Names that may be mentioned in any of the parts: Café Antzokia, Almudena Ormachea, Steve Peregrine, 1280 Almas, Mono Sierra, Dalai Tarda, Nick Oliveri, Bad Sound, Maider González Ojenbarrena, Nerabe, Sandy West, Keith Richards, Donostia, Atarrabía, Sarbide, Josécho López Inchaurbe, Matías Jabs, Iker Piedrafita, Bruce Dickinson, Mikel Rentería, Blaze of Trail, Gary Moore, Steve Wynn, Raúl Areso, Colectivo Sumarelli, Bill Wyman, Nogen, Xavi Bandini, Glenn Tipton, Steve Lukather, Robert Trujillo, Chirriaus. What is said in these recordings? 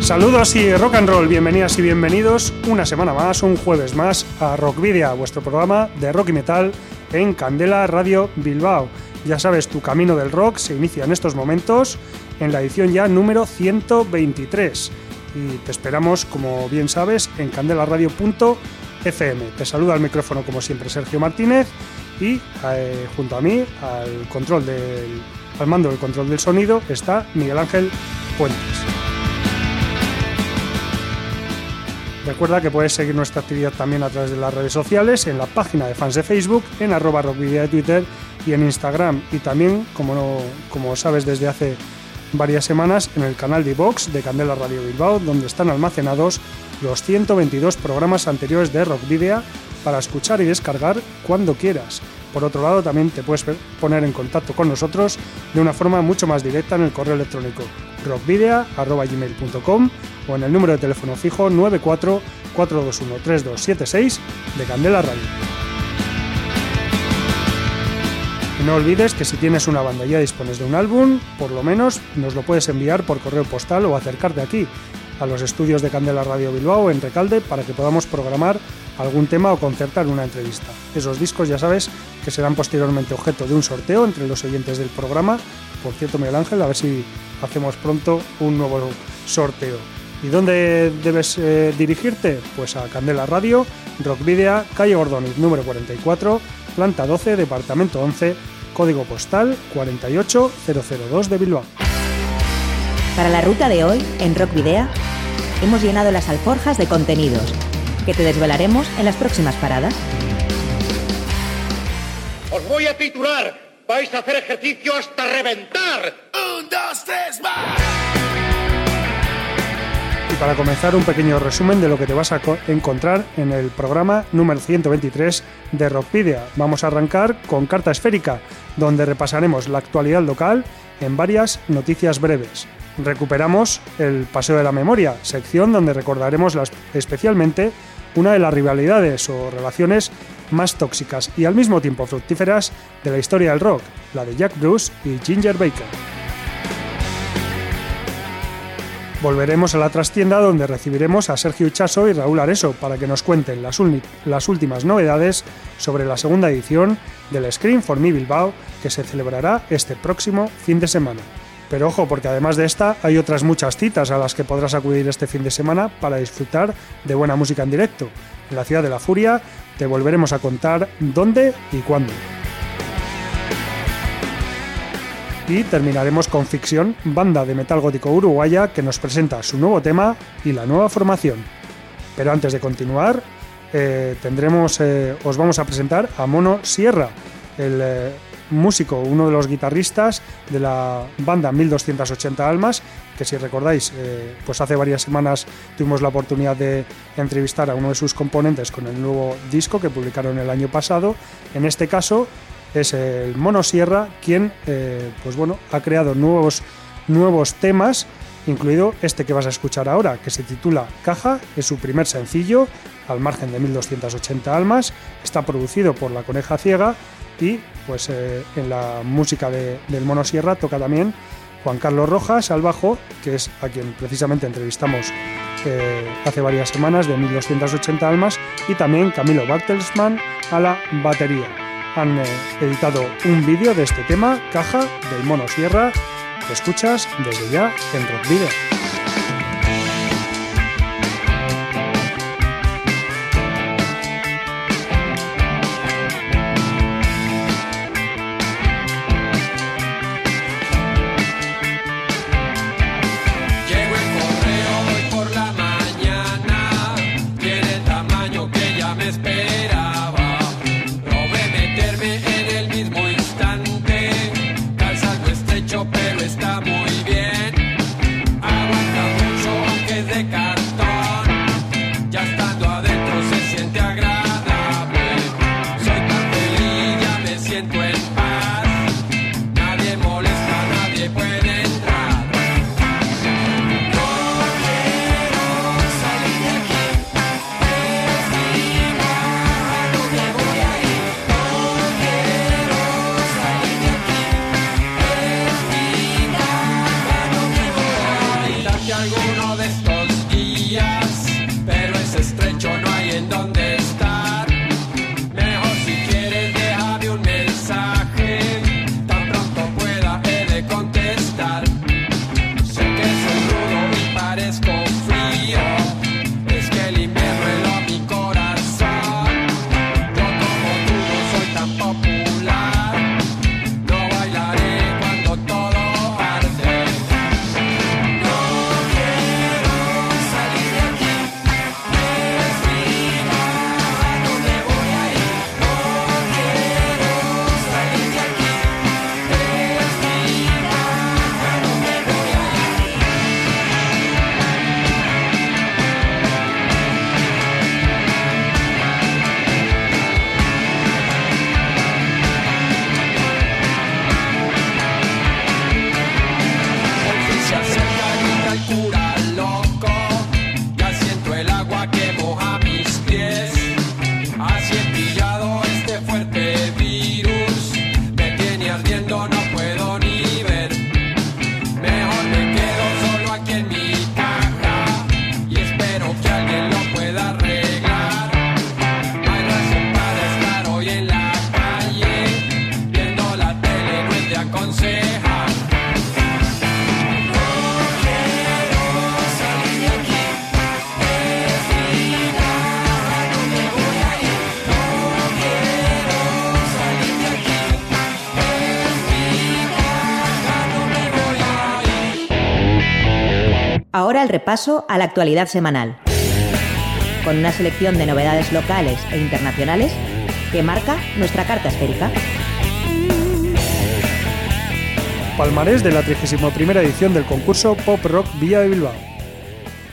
Saludos y rock and roll, bienvenidas y bienvenidos una semana más, un jueves más a Rockvidea, vuestro programa de rock y metal en Candela Radio Bilbao. Ya sabes, tu camino del rock se inicia en estos momentos en la edición ya número 123 y te esperamos, como bien sabes, en candelaradio.fm. Te saluda al micrófono como siempre Sergio Martínez y junto a mí al mando del control del sonido está Miguel Ángel Fuentes. Recuerda que puedes seguir nuestra actividad también a través de las redes sociales, en la página de fans de Facebook, en @rockvidea de Twitter y en Instagram. Y también, como sabes desde hace varias semanas, en el canal de iVoox de Candela Radio Bilbao, donde están almacenados los 122 programas anteriores de Rockvidea para escuchar y descargar cuando quieras. Por otro lado, también te puedes poner en contacto con nosotros de una forma mucho más directa en el correo electrónico rockvidea@gmail.com o en el número de teléfono fijo 94-421-3276 de Candela Radio. Y no olvides que si tienes una banda y ya dispones de un álbum, por lo menos nos lo puedes enviar por correo postal o acercarte aquí, a los estudios de Candela Radio Bilbao en Recalde, para que podamos programar algún tema o concertar una entrevista. Esos discos ya sabes que serán posteriormente objeto de un sorteo entre los oyentes del programa. Por cierto, Miguel Ángel, a ver si hacemos pronto un nuevo sorteo. ¿Y dónde debes dirigirte? Pues a Candela Radio, Rockvidea, calle Gordoniz, número 44, planta 12, departamento 11, código postal 48002 de Bilbao. Para la ruta de hoy, en Rockvidea, hemos llenado las alforjas de contenidos que te desvelaremos en las próximas paradas. ¡Os voy a titular! ¡Vais a hacer ejercicio hasta reventar! ¡Un, dos, tres, más! Y para comenzar, un pequeño resumen de lo que te vas a encontrar en el programa número 123 de Rockvidea. Vamos a arrancar con Carta Esférica, donde repasaremos la actualidad local en varias noticias breves. Recuperamos el Paseo de la Memoria, sección donde recordaremos especialmente una de las rivalidades o relaciones más tóxicas y al mismo tiempo fructíferas de la historia del rock, la de Jack Bruce y Ginger Baker. Volveremos a la trastienda, donde recibiremos a Sergio Ichaso y Raúl Areso para que nos cuenten las últimas novedades sobre la segunda edición del Screen for Me Bilbao, que se celebrará este próximo fin de semana. Pero ojo, porque además de esta hay otras muchas citas a las que podrás acudir este fin de semana para disfrutar de buena música en directo. En la Ciudad de la Furia te volveremos a contar dónde y cuándo. Y terminaremos con Ficción, banda de metal gótico uruguaya que nos presenta su nuevo tema y la nueva formación. Pero antes de continuar, os vamos a presentar a Mono Sierra, el músico, uno de los guitarristas de la banda 1280 Almas, que si recordáis, pues hace varias semanas tuvimos la oportunidad de entrevistar a uno de sus componentes con el nuevo disco que publicaron el año pasado. En este caso es el Mono Sierra quien ha creado nuevos temas, incluido este que vas a escuchar ahora, que se titula Caja. Es su primer sencillo, al margen de 1280 Almas. Está producido por La Coneja Ciega y pues en la música del Mono Sierra toca también Juan Carlos Rojas al bajo, que es a quien precisamente entrevistamos hace varias semanas de 1280 Almas, y también Camilo Bartelsmann a la batería. Han editado un vídeo de este tema, Caja, del Mono Sierra, que escuchas desde ya en Rockvidea. Esperaba, probé meterme en el Ahora el repaso a la actualidad semanal, con una selección de novedades locales e internacionales que marca nuestra carta esférica. Palmarés de la 31ª edición del concurso Pop Rock Villa de Bilbao.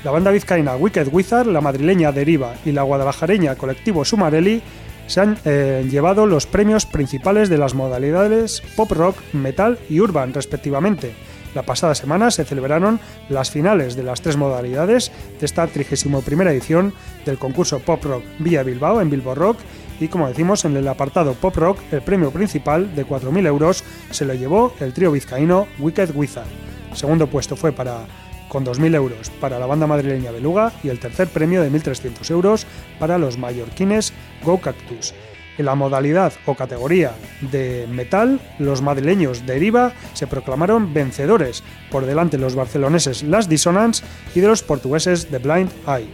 La banda vizcaína Wicked Wizard, la madrileña Deriva y la guadalajareña Colectivo Sumarelli se han llevado los premios principales de las modalidades Pop Rock, Metal y Urban, respectivamente. La pasada semana se celebraron las finales de las tres modalidades de esta 31ª edición del concurso Pop Rock Villa Bilbao en Bilbo Rock y, como decimos, en el apartado Pop Rock el premio principal de 4.000 euros se lo llevó el trío vizcaíno Wicked Wizard. El segundo puesto fue con 2.000 euros para la banda madrileña Beluga y el tercer premio de 1.300 euros para los mallorquines Go Cactus. En la modalidad o categoría de metal, los madrileños Deriva se proclamaron vencedores, por delante de los barceloneses Las Dissonance y de los portugueses The Blind Eye.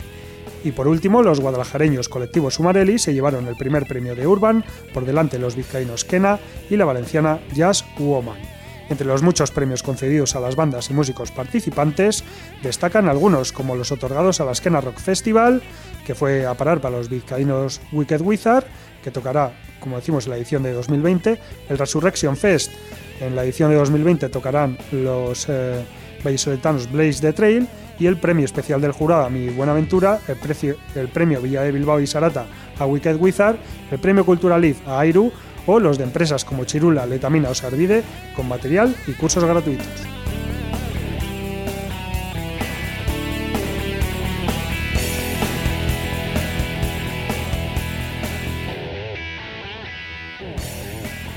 Y por último, los guadalajareños Colectivo Sumarelli se llevaron el primer premio de Urban, por delante de los vizcaínos Kaena y la valenciana Jazz Woman. Entre los muchos premios concedidos a las bandas y músicos participantes, destacan algunos como los otorgados a la Kaena Rock Festival, que fue a parar para los vizcaínos Wicked Wizard, que tocará, como decimos, en la edición de 2020, el Resurrection Fest, en la edición de 2020 tocarán los vallisoletanos Blaze of Trail, y el premio especial del jurado a Mi Buenaventura, el premio Villa de Bilbao y Sarata a Wicked Wizard, el premio Cultural Live a Airu, o los de empresas como Chirula, Letamina o Sarbide, con material y cursos gratuitos.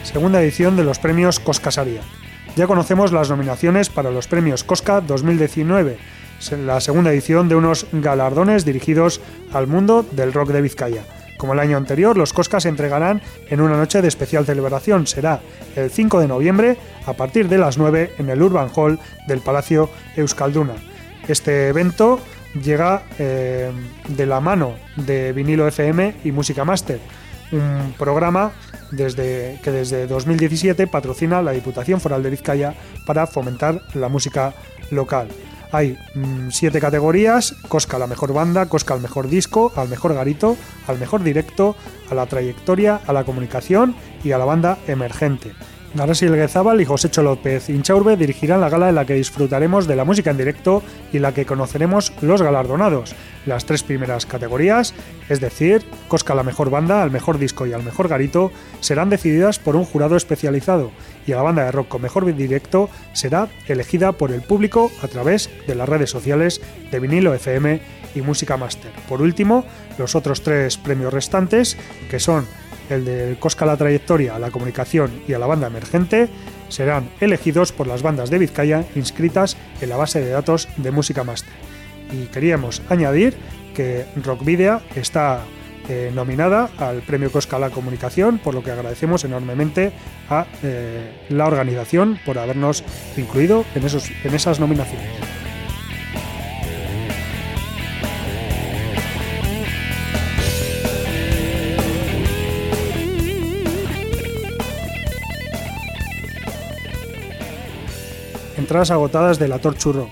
Segunda edición de los premios Koskasaria. Ya conocemos las nominaciones para los premios Koska 2019, la segunda edición de unos galardones dirigidos al mundo del rock de Vizcaya. Como el año anterior, los Koskas se entregarán en una noche de especial celebración. Será el 5 de noviembre a partir de las 9 en el Urban Hall del Palacio Euskalduna. Este evento llega de la mano de Vinilo FM y Música Master, un programa que desde 2017 patrocina la Diputación Foral de Vizcaya para fomentar la música local. Hay 7 categorías: Koska la mejor banda, Koska el mejor disco, al mejor garito, al mejor directo, a la trayectoria, a la comunicación y a la banda emergente. Garasi Elguezábal y Josécho López Inchaurbe dirigirán la gala en la que disfrutaremos de la música en directo y en la que conoceremos los galardonados. Las 3 primeras categorías, es decir, Koska la mejor banda, al mejor disco y al mejor garito, serán decididas por un jurado especializado y la banda de rock con mejor directo será elegida por el público a través de las redes sociales de Vinilo FM y Música Master. Por último, los otros 3 premios restantes, que son el del Koska a la trayectoria, a la comunicación y a la banda emergente, serán elegidos por las bandas de Vizcaya inscritas en la base de datos de Música Master. Y queríamos añadir que Rockvidea está nominada al premio Koska a la comunicación, por lo que agradecemos enormemente a la organización por habernos incluido en esas nominaciones. Entradas agotadas del Hatortxu Rock.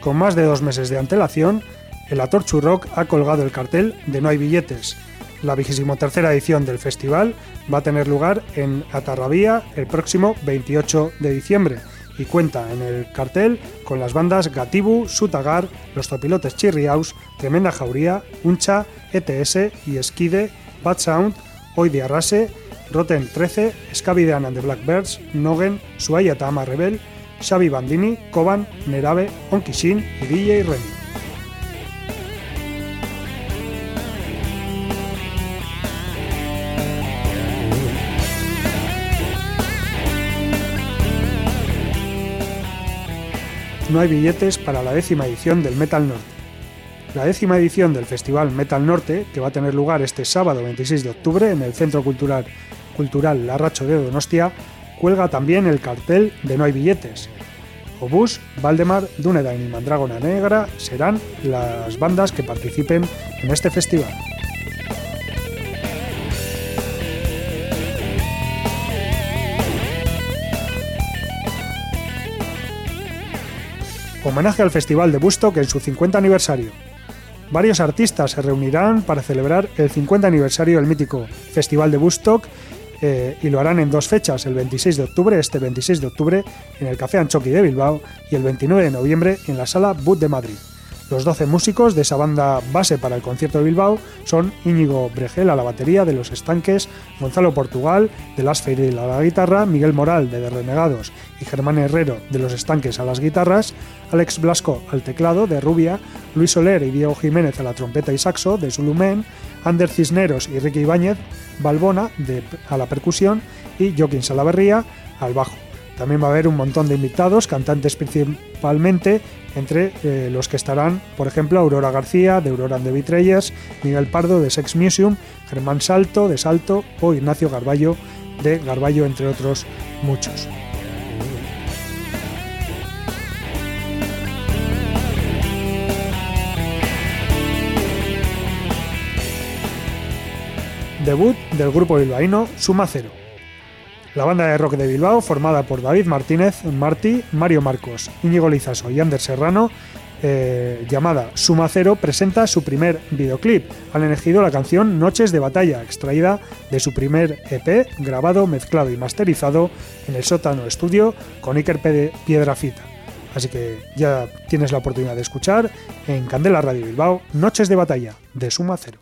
Con más de 2 meses de antelación, el Hatortxu Rock ha colgado el cartel de No hay billetes. La 23ª edición del festival va a tener lugar en Atarrabía el próximo 28 de diciembre y cuenta en el cartel con las bandas Gatibu, Sutagar, Los Topilotes Chirriaus, Tremenda Jauría, Uncha, ETS, Ieskide, Bad Sound, Hoy de Arrase, Rotten 13, Scabidean and the Blackbirds, Nogen, Suaya Tama Rebel, Xavi Bandini, Koban, Nerabe, Onkishin y DJ Remy. No hay billetes para la 10ª edición del Metal Norte. La 10ª edición del Festival Metal Norte, que va a tener lugar este sábado 26 de octubre en el Centro Cultural Larracho de Donostia, cuelga también el cartel de No hay billetes. Obús, Valdemar, Dunedain y Mandrágora Negra serán las bandas que participen en este festival. homenaje al Festival de Woodstock en su 50 aniversario. Varios artistas se reunirán para celebrar el 50 aniversario del mítico Festival de Woodstock y lo harán en dos fechas, el 26 de octubre en el Café Antzokia de Bilbao y el 29 de noviembre en la Sala Bud de Madrid. Los 12 músicos de esa banda base para el concierto de Bilbao son Íñigo Bregel a la batería de Los Estanques, Gonzalo Portugal de Las Feiril a la guitarra, Miguel Moral de The Renegados y Germán Herrero de Los Estanques a las guitarras, Alex Blasco al teclado de Rubia, Luis Soler y Diego Jiménez a la trompeta y saxo de Zulumen, Ander Cisneros y Ricky Ibáñez Balbona a la percusión y Joaquín Salaverría al bajo. También va a haber un montón de invitados, cantantes principalmente, entre los que estarán, por ejemplo, Aurora García, de Aurora and the Betrayers, Miguel Pardo, de Sex Museum, Germán Salto, de Salto, o Ignacio Garballo, de Garballo, entre otros muchos. Debut del grupo bilbaíno Suma Cero. La banda de rock de Bilbao, formada por David Martínez, Martí, Mario Marcos, Íñigo Lizaso y Ander Serrano, llamada Suma Cero, presenta su primer videoclip. Han elegido la canción Noches de Batalla, extraída de su primer EP, grabado, mezclado y masterizado en el Sótano Estudio con Iker Piedrafita. Así que ya tienes la oportunidad de escuchar en Candela Radio Bilbao Noches de Batalla de Suma Cero.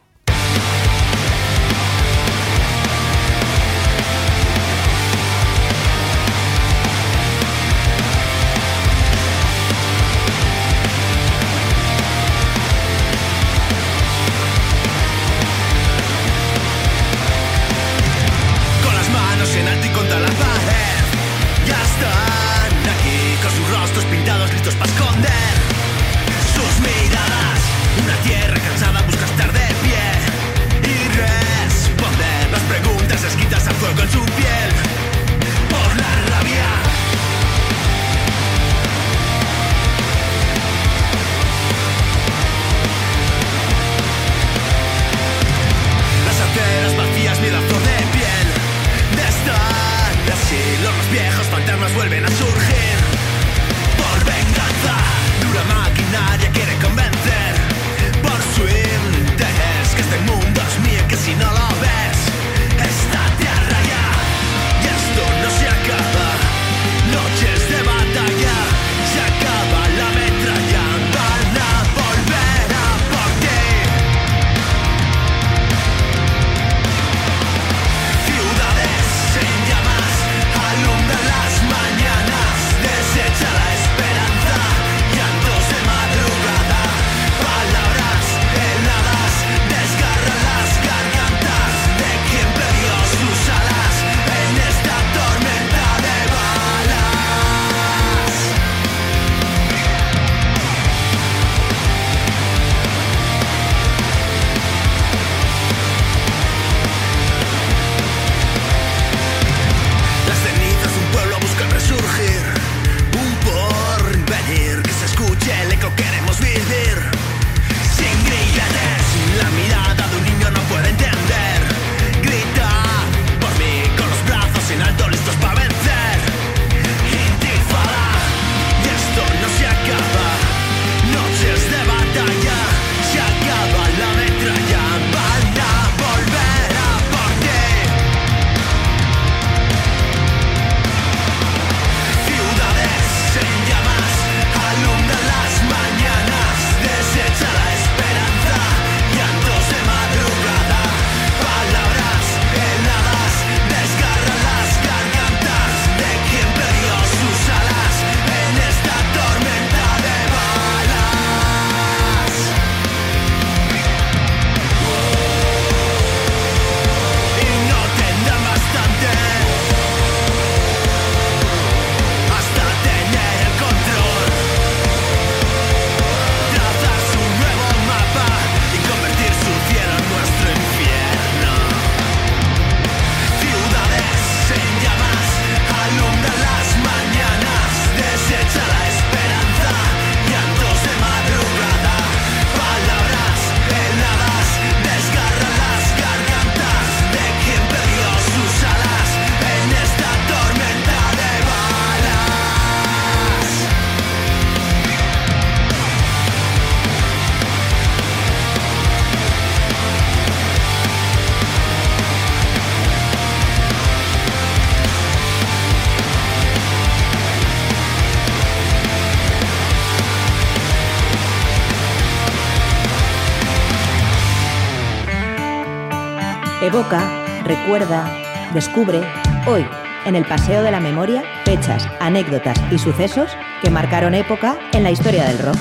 Evoca, recuerda, descubre, hoy, en el Paseo de la Memoria, fechas, anécdotas y sucesos que marcaron época en la historia del rock.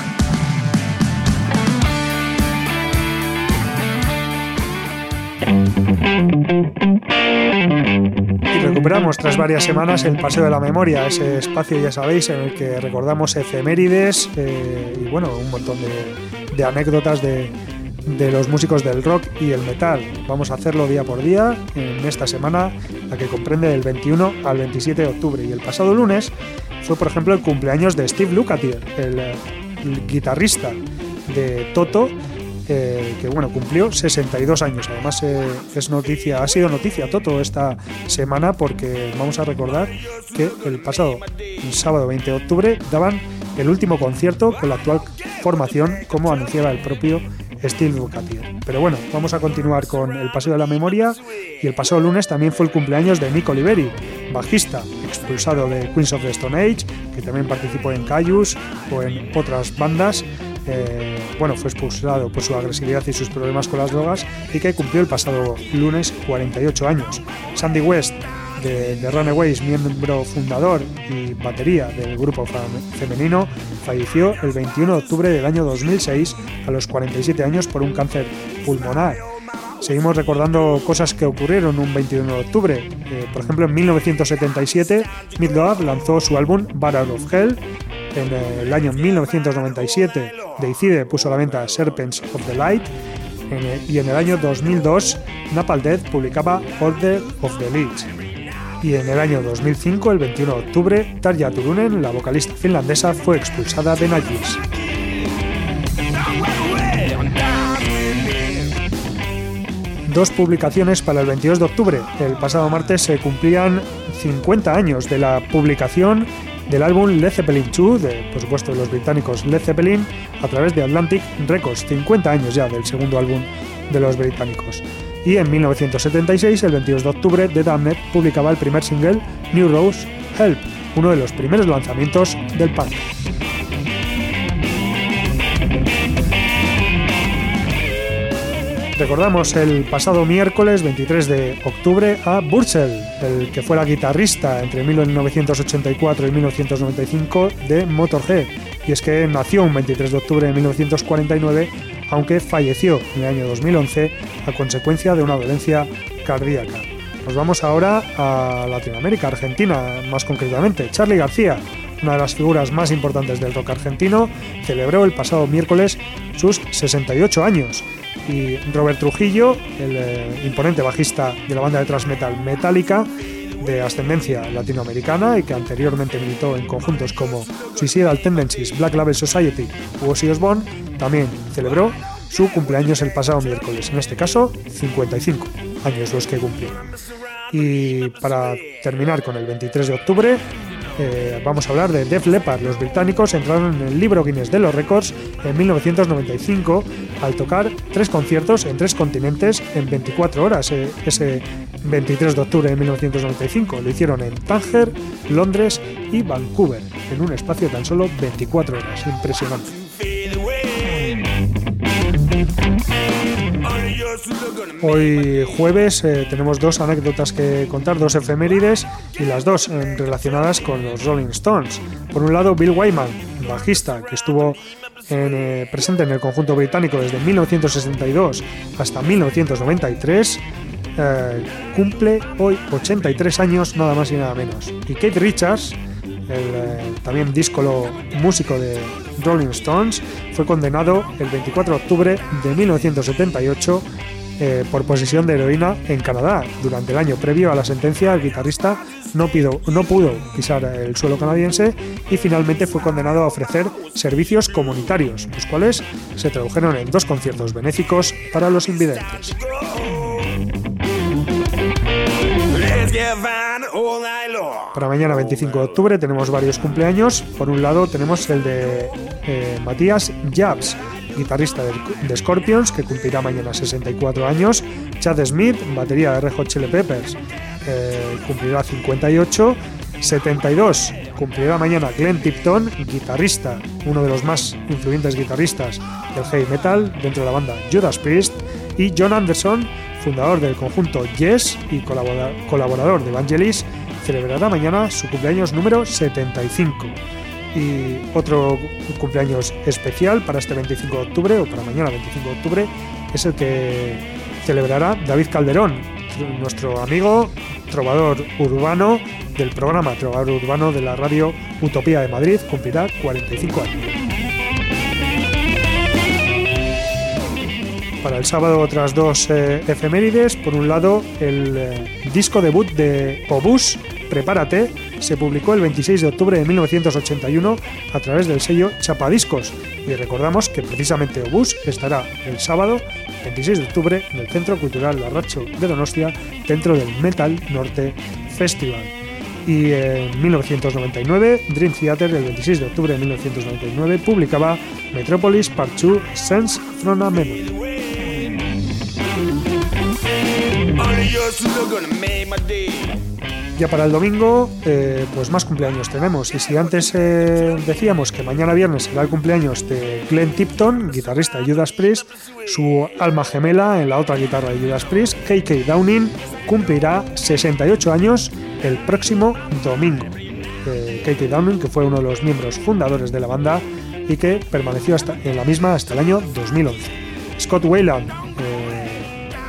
Y recuperamos tras varias semanas el Paseo de la Memoria, ese espacio, ya sabéis, en el que recordamos efemérides y bueno, un montón de anécdotas de los músicos del rock y el metal. Vamos a hacerlo día por día en esta semana, la que comprende del 21 al 27 de octubre. Y el pasado lunes fue, por ejemplo, el cumpleaños de Steve Lukather, el guitarrista de Toto, que bueno, cumplió 62 años. Además ha sido noticia Toto esta semana, porque vamos a recordar que el pasado sábado 20 de octubre daban el último concierto con la actual formación, como anunciaba el propio Steve Lukather. Pero bueno, vamos a continuar con el Paseo de la Memoria, y el pasado lunes también fue el cumpleaños de Nick Oliveri, bajista expulsado de Queens of the Stone Age, que también participó en Caius o en otras bandas. Fue expulsado por su agresividad y sus problemas con las drogas, y que cumplió el pasado lunes 48 años. Sandy West de Runaways, miembro fundador y batería del grupo femenino, falleció el 21 de octubre del año 2006 a los 47 años por un cáncer pulmonar. Seguimos recordando cosas que ocurrieron un 21 de octubre. Por ejemplo, en 1977 Mid Love lanzó su álbum Battle of Hell. En el año 1997 Deicide puso a la venta Serpents of the Light, y en el año 2002 Napalm Death publicaba Order of the Lich. Y en el año 2005, el 21 de octubre, Tarja Turunen, la vocalista finlandesa, fue expulsada de Nightwish. Dos publicaciones para el 22 de octubre. El pasado martes se cumplían 50 años de la publicación del álbum Led Zeppelin II, por supuesto de los británicos Led Zeppelin, a través de Atlantic Records. 50 años ya del segundo álbum de los británicos. Y en 1976, el 22 de octubre, The Damned publicaba el primer single New Rose Help, uno de los primeros lanzamientos del punk. Recordamos el pasado miércoles 23 de octubre a Bursell, el que fuera guitarrista entre 1984 y 1995 de Motorhead, y es que nació un 23 de octubre de 1949, aunque falleció en el año 2011 a consecuencia de una dolencia cardíaca. Nos vamos ahora a Latinoamérica, Argentina más concretamente. Charly García, una de las figuras más importantes del rock argentino, celebró el pasado miércoles sus 68 años. Y Robert Trujillo, el imponente bajista de la banda de thrash metal Metallica, de ascendencia latinoamericana y que anteriormente militó en conjuntos como Suicidal Tendencies, Black Label Society u Ozzy Osbourne, también celebró su cumpleaños el pasado miércoles, en este caso 55 años los que cumplió. Y para terminar con el 23 de octubre, vamos a hablar de Def Leppard. Los británicos entraron en el libro Guinness de los récords en 1995 al tocar 3 conciertos en 3 continentes en 24 horas. Ese 23 de octubre de 1995 lo hicieron en Tánger, Londres y Vancouver, en un espacio de tan solo 24 horas. Impresionante. Hoy jueves tenemos 2 anécdotas que contar, 2 efemérides, y las 2 relacionadas con los Rolling Stones. Por un lado, Bill Wyman, bajista que estuvo presente en el conjunto británico desde 1962 hasta 1993, cumple hoy 83 años, nada más y nada menos. Y Keith Richards, el también díscolo músico de Rolling Stones, fue condenado el 24 de octubre de 1978 por posesión de heroína en Canadá. Durante el año previo a la sentencia, el guitarrista no pudo pisar el suelo canadiense y finalmente fue condenado a ofrecer servicios comunitarios, los cuales se tradujeron en 2 conciertos benéficos para los invidentes. Para mañana 25 de octubre tenemos varios cumpleaños. Por un lado tenemos el de Matías Jabs, guitarrista de Scorpions, que cumplirá mañana 64 años. Chad Smith, batería de Red Hot Chili Peppers, cumplirá 58. 72 cumplirá mañana Glenn Tipton, guitarrista, uno de los más influyentes guitarristas del heavy metal dentro de la banda Judas Priest. Y John Anderson fundador del conjunto Yes y colaborador de Vangelis, celebrará mañana su cumpleaños número 75. Y otro cumpleaños especial para este 25 de octubre, o para mañana 25 de octubre, es el que celebrará David Calderón, nuestro amigo trovador urbano del programa Trovador Urbano de la radio Utopía de Madrid. Cumplirá 45 años. Para el sábado, otras dos efemérides. Por un lado, el disco debut de Obús, Prepárate, se publicó el 26 de octubre de 1981 a través del sello Chapadiscos, y recordamos que precisamente Obús estará el sábado 26 de octubre en el Centro Cultural Larracho de Donostia, dentro del Metal Norte Festival. Y en 1999, Dream Theater, el 26 de octubre de 1999, publicaba Metropolis Part 2, Sense from a Memory. Ya para el domingo, pues más cumpleaños tenemos. Y si antes decíamos que mañana viernes será el cumpleaños de Glenn Tipton, guitarrista de Judas Priest, su alma gemela en la otra guitarra de Judas Priest, KK Downing, cumplirá 68 años el próximo domingo. KK Downing, que fue uno de los miembros fundadores de la banda y que permaneció en la misma hasta el año 2011. Scott Weiland,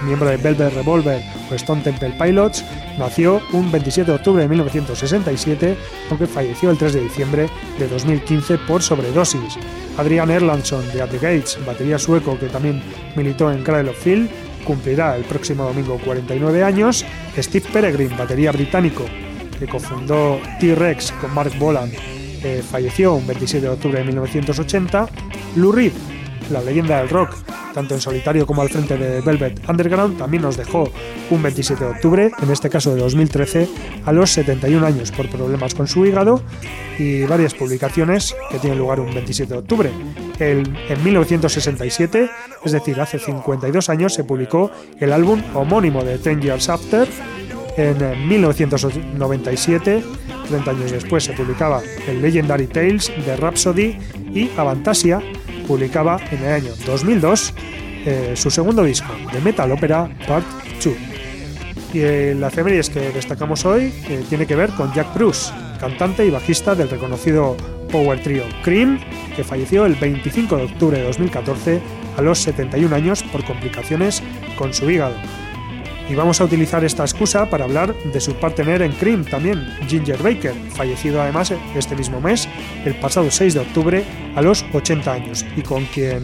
miembro de Velvet Revolver o Stone Temple Pilots, nació un 27 de octubre de 1967, aunque falleció el 3 de diciembre de 2015 por sobredosis. Adrian Erlandsson de At The Gates, batería sueco que también militó en Cradle of Filth, cumplirá el próximo domingo 49 años. Steve Peregrine, batería británico que cofundó T-Rex con Mark Bolan, falleció un 27 de octubre de 1980. Lou Reed, la leyenda del rock, tanto en solitario como al frente de Velvet Underground, también nos dejó un 27 de octubre, en este caso de 2013, a los 71 años por problemas con su hígado, y varias publicaciones que tienen lugar un 27 de octubre. En 1967, es decir, hace 52 años, se publicó el álbum homónimo de 10 Years After. En 1997, 30 años después, se publicaba el Legendary Tales de Rhapsody, y Avantasia publicaba en el año 2002 su segundo disco, The Metal Opera Part 2. Y la efemérides que destacamos hoy tiene que ver con Jack Bruce, cantante y bajista del reconocido power trio Cream, que falleció el 25 de octubre de 2014 a los 71 años por complicaciones con su hígado. Y vamos a utilizar esta excusa para hablar de su partner en Cream también, Ginger Baker, fallecido además este mismo mes, el pasado 6 de octubre, a los 80 años, y con quien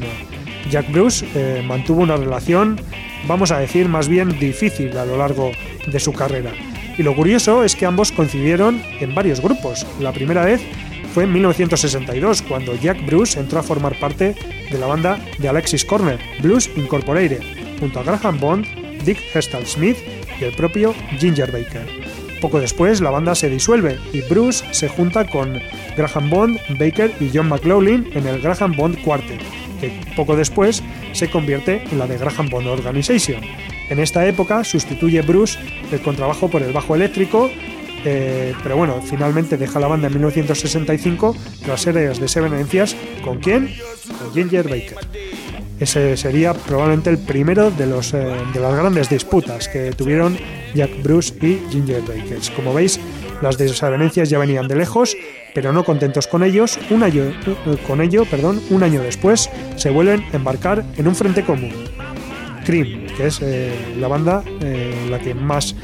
Jack Bruce mantuvo una relación, vamos a decir, más bien difícil a lo largo de su carrera. Y lo curioso es que ambos coincidieron en varios grupos. La primera vez fue en 1962, cuando Jack Bruce entró a formar parte de la banda de Alexis Corner, Blues Incorporated, junto a Graham Bond, Dick Heston Smith y el propio Ginger Baker. Poco después la banda se disuelve y Bruce se junta con Graham Bond, Baker y John McLaughlin en el Graham Bond Quartet, que poco después se convierte en la de Graham Bond Organization. En esta época sustituye Bruce el contrabajo por el bajo eléctrico, pero bueno, finalmente deja la banda en 1965 tras series de sevenencias. ¿Con quién? Con Ginger Baker. Ese sería probablemente el primero de las grandes disputas que tuvieron Jack Bruce y Ginger Baker. Como veis, las desavenencias ya venían de lejos, pero no contentos con ellos, un año después se vuelven a embarcar en un frente común. Cream, que es la banda por la que más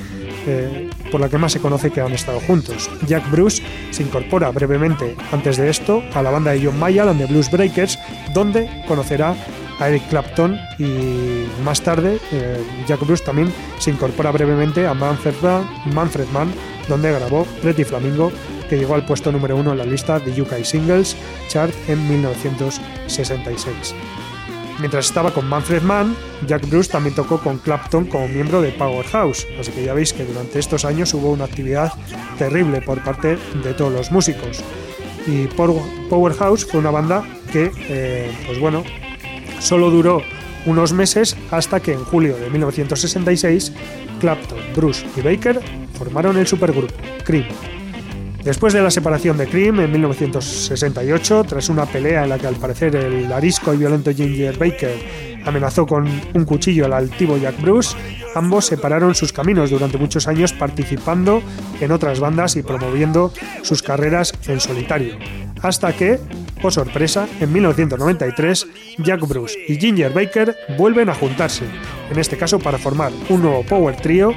se conoce que han estado juntos. Jack Bruce se incorpora brevemente antes de esto a la banda de John Mayall and the Blues Breakers, donde conocerá a Eric Clapton, y más tarde Jack Bruce también se incorpora brevemente a Manfred Mann, donde grabó Pretty Flamingo, que llegó al puesto número 1 en la lista de UK Singles Chart en 1966. Mientras estaba con Manfred Mann, Jack Bruce también tocó con Clapton como miembro de Powerhouse, así que ya veis que durante estos años hubo una actividad terrible por parte de todos los músicos. Y Powerhouse fue una banda que, solo duró unos meses, hasta que en julio de 1966 Clapton, Bruce y Baker formaron el supergrupo Cream. Después de la separación de Cream en 1968, tras una pelea en la que al parecer el arisco y violento Ginger Baker amenazó con un cuchillo al altivo Jack Bruce, ambos separaron sus caminos durante muchos años participando en otras bandas y promoviendo sus carreras en solitario. Hasta que, oh sorpresa, en 1993, Jack Bruce y Ginger Baker vuelven a juntarse, en este caso para formar un nuevo power trio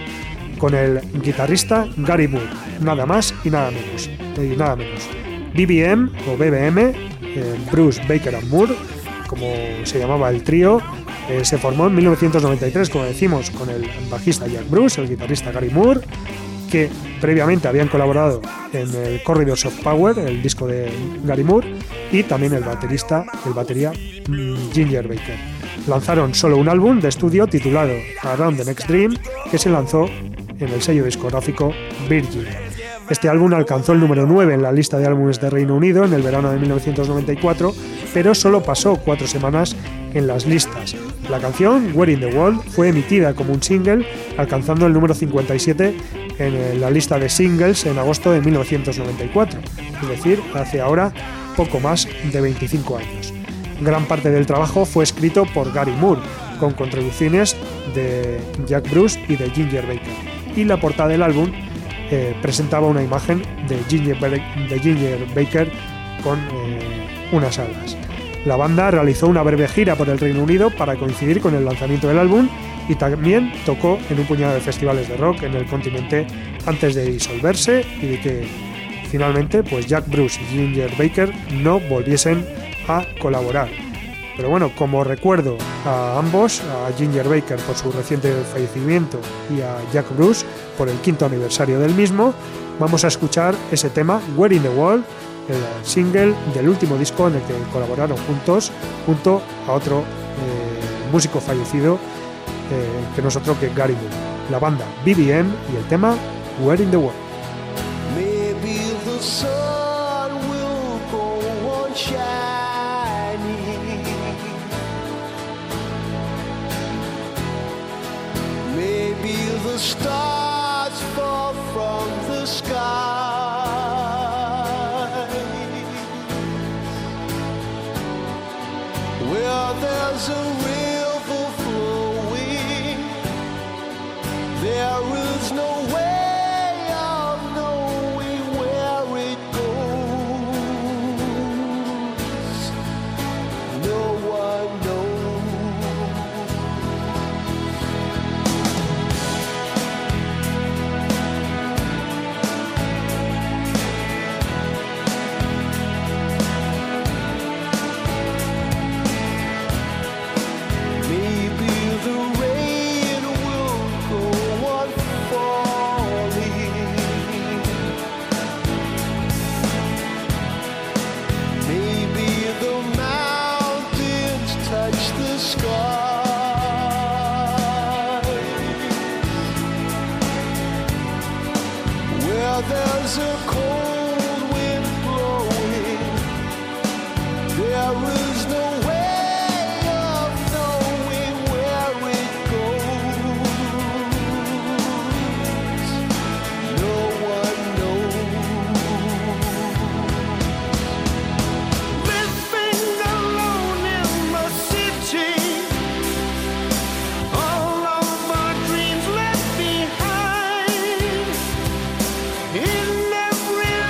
con el guitarrista Gary Moore, nada más y nada menos. BBM o BBM, Bruce, Baker and Moore, como se llamaba el trío, se formó en 1993, como decimos, con el bajista Jack Bruce, el guitarrista Gary Moore, que previamente habían colaborado en el Corridors of Power, el disco de Gary Moore, y también el batería Ginger Baker. Lanzaron solo un álbum de estudio titulado Around the Next Dream, que se lanzó en el sello discográfico Virgin. Este álbum alcanzó el número 9 en la lista de álbumes de Reino Unido en el verano de 1994, pero solo pasó 4 semanas en las listas. La canción Where in the World fue emitida como un single, alcanzando el número 57 en la lista de singles en agosto de 1994, es decir, hace ahora poco más de 25 años. Gran parte del trabajo fue escrito por Gary Moore, con contribuciones de Jack Bruce y de Ginger Baker, y la portada del álbum presentaba una imagen de Ginger Baker con unas alas. La banda realizó una breve gira por el Reino Unido para coincidir con el lanzamiento del álbum y también tocó en un puñado de festivales de rock en el continente antes de disolverse y de que finalmente pues Jack Bruce y Ginger Baker no volviesen a colaborar. Pero bueno, como recuerdo a ambos, a Ginger Baker por su reciente fallecimiento y a Jack Bruce por el 5º aniversario del mismo, vamos a escuchar ese tema, Where in the World, el single del último disco en el que colaboraron juntos, junto a otro músico fallecido que no es otro que Gary Moore, la banda BBM y el tema Where in the World. Maybe the sun will go on shining. Maybe the stars fall from the sky. Well, there's a river flowing. There is no way of knowing where it goes. No one knows. Maybe the rain will go on falling. Maybe the mountains touch the sky. Well, there's a cold wind blowing. There is no way of knowing where it goes. No one knows. Living alone in the city, all of my dreams left behind. In every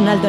un alto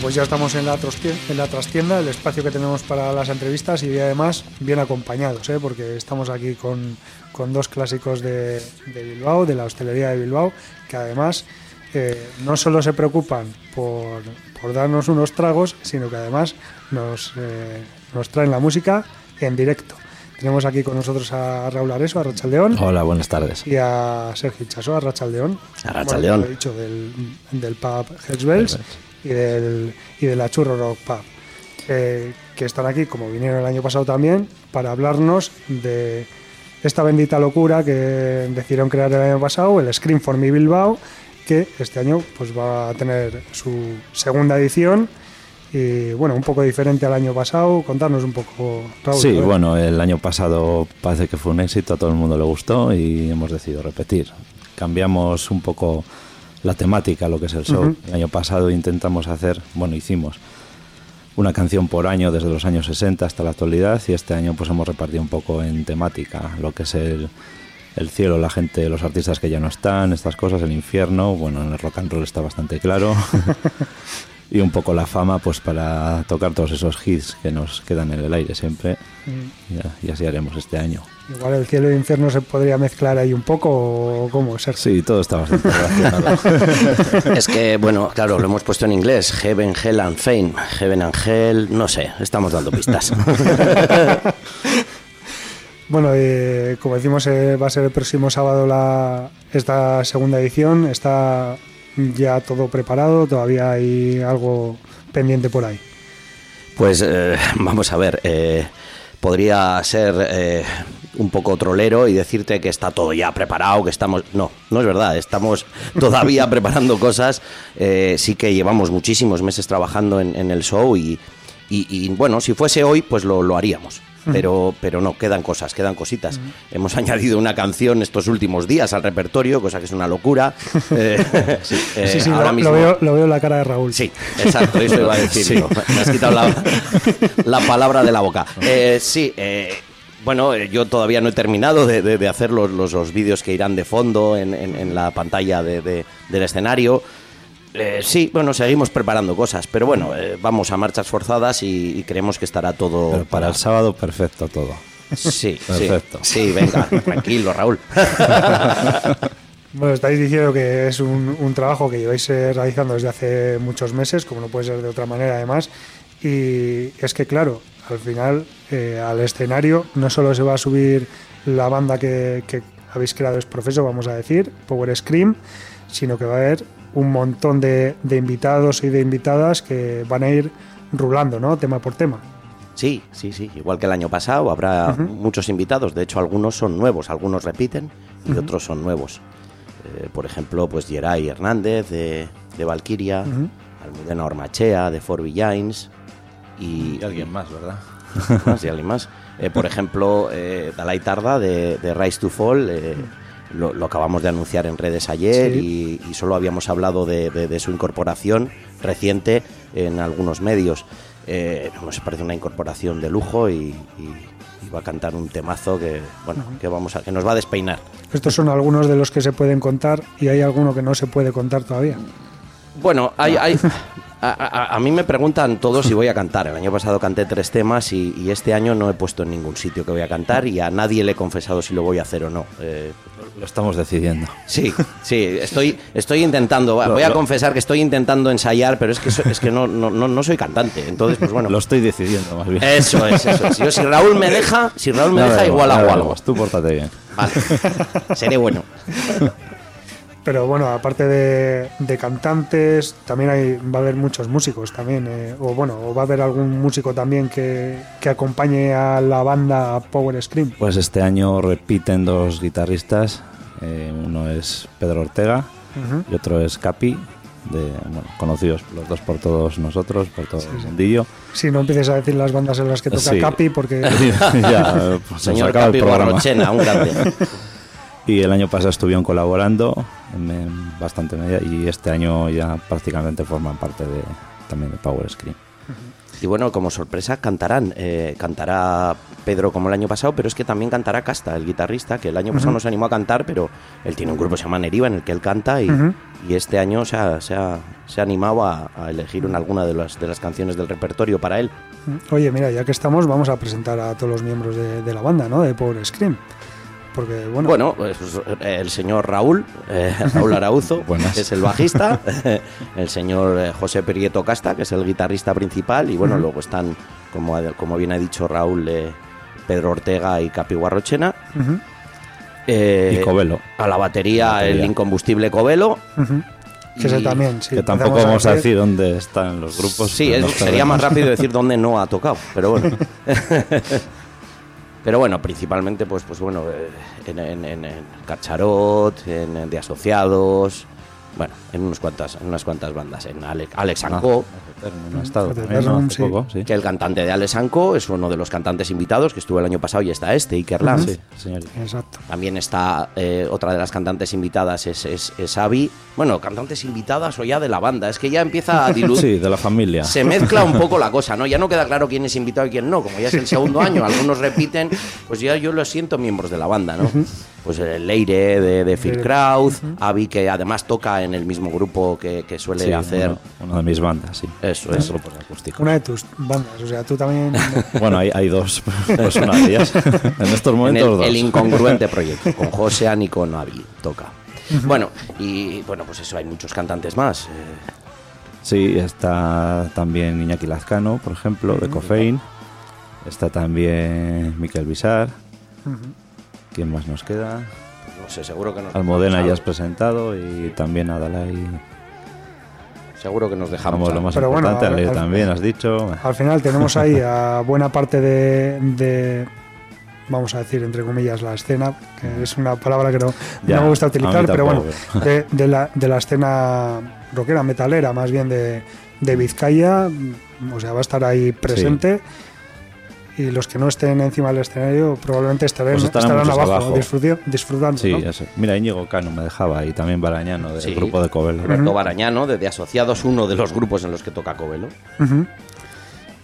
Pues ya estamos en la trastienda, el espacio que tenemos para las entrevistas, y además bien acompañados, porque estamos aquí con dos clásicos de Bilbao, de la hostelería de Bilbao, que además no solo se preocupan por darnos unos tragos, sino que además nos traen la música en directo. Tenemos aquí con nosotros a Raúl Areso, a Arratsaldeón. Hola, buenas tardes. Y a Sergio Ichaso, a Arratsaldeón. Arratsaldeón. Bueno, lo he dicho, del pub Hellsbells. Y de la Hatortxu Rock Pub, que están aquí, como vinieron el año pasado también, para hablarnos de esta bendita locura que decidieron crear el año pasado, el Screen for Me Bilbao, que este año pues va a tener su segunda edición. Y bueno, un poco diferente al año pasado. Contarnos un poco, Raúl. Sí, bueno, el año pasado parece que fue un éxito, a todo el mundo le gustó y hemos decidido repetir. Cambiamos un poco la temática, lo que es el show. Uh-huh. El año pasado hicimos una canción por año desde los años 60 hasta la actualidad, y este año pues hemos repartido un poco en temática, lo que es el cielo, la gente, los artistas que ya no están, estas cosas, el infierno, bueno, en el rock and roll está bastante claro, y un poco la fama, pues para tocar todos esos hits que nos quedan en el aire siempre, y así haremos este año. Igual el cielo y el infierno se podría mezclar ahí un poco, ¿o cómo, Sergio? Sí, todo está bastante relacionado. Es que, bueno, claro, lo hemos puesto en inglés, Heaven, Hell and Fame, Heaven and Hell, no sé, estamos dando pistas. Bueno, como decimos, va a ser el próximo sábado esta segunda edición, está ya todo preparado, todavía hay algo pendiente por ahí. Pues vamos a ver, podría ser un poco trolero y decirte que está todo ya preparado, que estamos... No es verdad, estamos todavía preparando cosas. Sí que llevamos muchísimos meses trabajando en el show y bueno, si fuese hoy, pues lo haríamos. Pero no, quedan cositas. Uh-huh. Hemos añadido una canción estos últimos días al repertorio, cosa que es una locura. Sí, ahora mismo... lo veo en la cara de Raúl. Sí, exacto, eso iba a decir. Sí. Me has quitado la palabra de la boca. Bueno, yo todavía no he terminado de hacer los vídeos que irán de fondo en la pantalla del escenario. Seguimos preparando cosas, pero bueno, vamos a marchas forzadas y creemos que estará todo... Pero para el sábado, perfecto todo. Sí, perfecto. Sí, venga, tranquilo, Raúl. Bueno, estáis diciendo que es un trabajo que lleváis realizando desde hace muchos meses, como no puede ser de otra manera además, y es que claro, al final al escenario no solo se va a subir la banda que habéis creado ex profeso, vamos a decir, Power Scream, sino que va a haber un montón de invitados y de invitadas que van a ir rulando, ¿no? Tema por tema. Sí. Igual que el año pasado, habrá uh-huh. muchos invitados. De hecho, algunos son nuevos, algunos repiten y uh-huh. otros son nuevos. Por ejemplo, pues Geray Hernández de Valkyria, uh-huh. Almudena Ormachea de Four Villains y alguien más, ¿verdad? ¿Alguien más? Por ejemplo, Dalai Tarda de Rise to Fall. Lo acabamos de anunciar en redes ayer, sí. y solo habíamos hablado de su incorporación reciente en algunos medios. Nos parece una incorporación de lujo y va a cantar un temazo que nos va a despeinar. Estos son algunos de los que se pueden contar, y hay alguno que no se puede contar todavía. Bueno, hay a mí me preguntan todos si voy a cantar. El año pasado canté 3 temas y este año no he puesto en ningún sitio que voy a cantar, y a nadie le he confesado si lo voy a hacer o no. Lo estamos decidiendo. Sí, estoy intentando. Voy a confesar que estoy intentando ensayar, pero es que no soy cantante. Entonces, pues bueno. Lo estoy decidiendo más bien. Eso es. Si Raúl me deja, igual hago algo. Tú pórtate bien. Vale, seré bueno. Pero bueno, aparte de cantantes, también va a haber muchos músicos también, o va a haber algún músico también que acompañe a la banda Power Scream. Pues este año repiten 2 guitarristas, uno es Pedro Ortega uh-huh. y otro es Capi, bueno, conocidos los dos por todos nosotros, por todo el mundillo. Sí, no empieces a decir las bandas en las que toca Capi, porque ya, pues, señor, se acaba Capi, el programa. Rochena, un grande. Y el año pasado estuvieron colaborando en bastante medida, y este año ya prácticamente forman parte de, también de Power Screen. Y bueno, como sorpresa cantarán, cantará Pedro como el año pasado, pero es que también cantará Casta, el guitarrista, que el año pasado no se animó a cantar, pero él tiene un grupo que se llama Deriva en el que él canta, y este año se ha animado a elegir alguna de las canciones del repertorio para él. Oye, mira, ya que estamos, vamos a presentar a todos los miembros de la banda, ¿no?, de Power Screen. Porque, bueno, pues, el señor Raúl Arauzo, que es el bajista, el señor José Prieto Casta, que es el guitarrista principal, y bueno, luego están, como bien ha dicho Raúl, Pedro Ortega y Capi Guarrochena. Y Covelo. A la batería, el incombustible Covelo. Que ese también, sí. Que tampoco vamos a decir dónde están los grupos. Sí, sería más rápido decir dónde no ha tocado, pero bueno. Pero bueno, principalmente pues bueno, en Cacharot, en De Asociados, bueno, en unas cuantas bandas, en Alex Anco, que el cantante de Alex Anco es uno de los cantantes invitados que estuvo el año pasado, y está Iker Lanz. Sí, señor. Exacto. También está otra de las cantantes invitadas es Abby. Bueno, cantantes invitadas o ya de la banda, es que ya empieza a diluir. Sí, de la familia. Se mezcla un poco la cosa, ¿no? Ya no queda claro quién es invitado y quién no, como ya es el segundo año, algunos repiten, pues ya yo los siento miembros de la banda, ¿no? Pues Leire de Phil Kraut, Abby, que además toca en el mismo grupo que suele hacer. Una de mis bandas, sí. Eso es, grupo acústico. Una de tus bandas, o sea, tú también. Bueno, hay dos, pues una de ellas. En estos momentos, en dos. El incongruente proyecto, con Josean y con Abby, toca. Bueno, y bueno, pues eso, hay muchos cantantes más. Sí, está también Iñaki Lazcano, por ejemplo, de Cofein. Está también Miquel Bisar. ¿Quién más nos queda? Pues no sé, seguro que nos... Almudena ya has presentado, y también Adalai. Seguro que nos dejamos lo más pero importante, bueno, también has dicho. Al final tenemos ahí a buena parte de vamos a decir, entre comillas, la escena, que es una palabra que no me gusta utilizar, pero bueno, de la escena rockera, metalera, más bien de Vizcaya, o sea, va a estar ahí presente. Sí. Y los que no estén encima del escenario probablemente estarán abajo. disfrutando. Sí, ¿no? Eso. Mira, Íñigo Cano me dejaba, y también Barañano, del grupo de Covelo. Roberto Barañano, de Asociados, uno de los grupos en los que toca Covelo.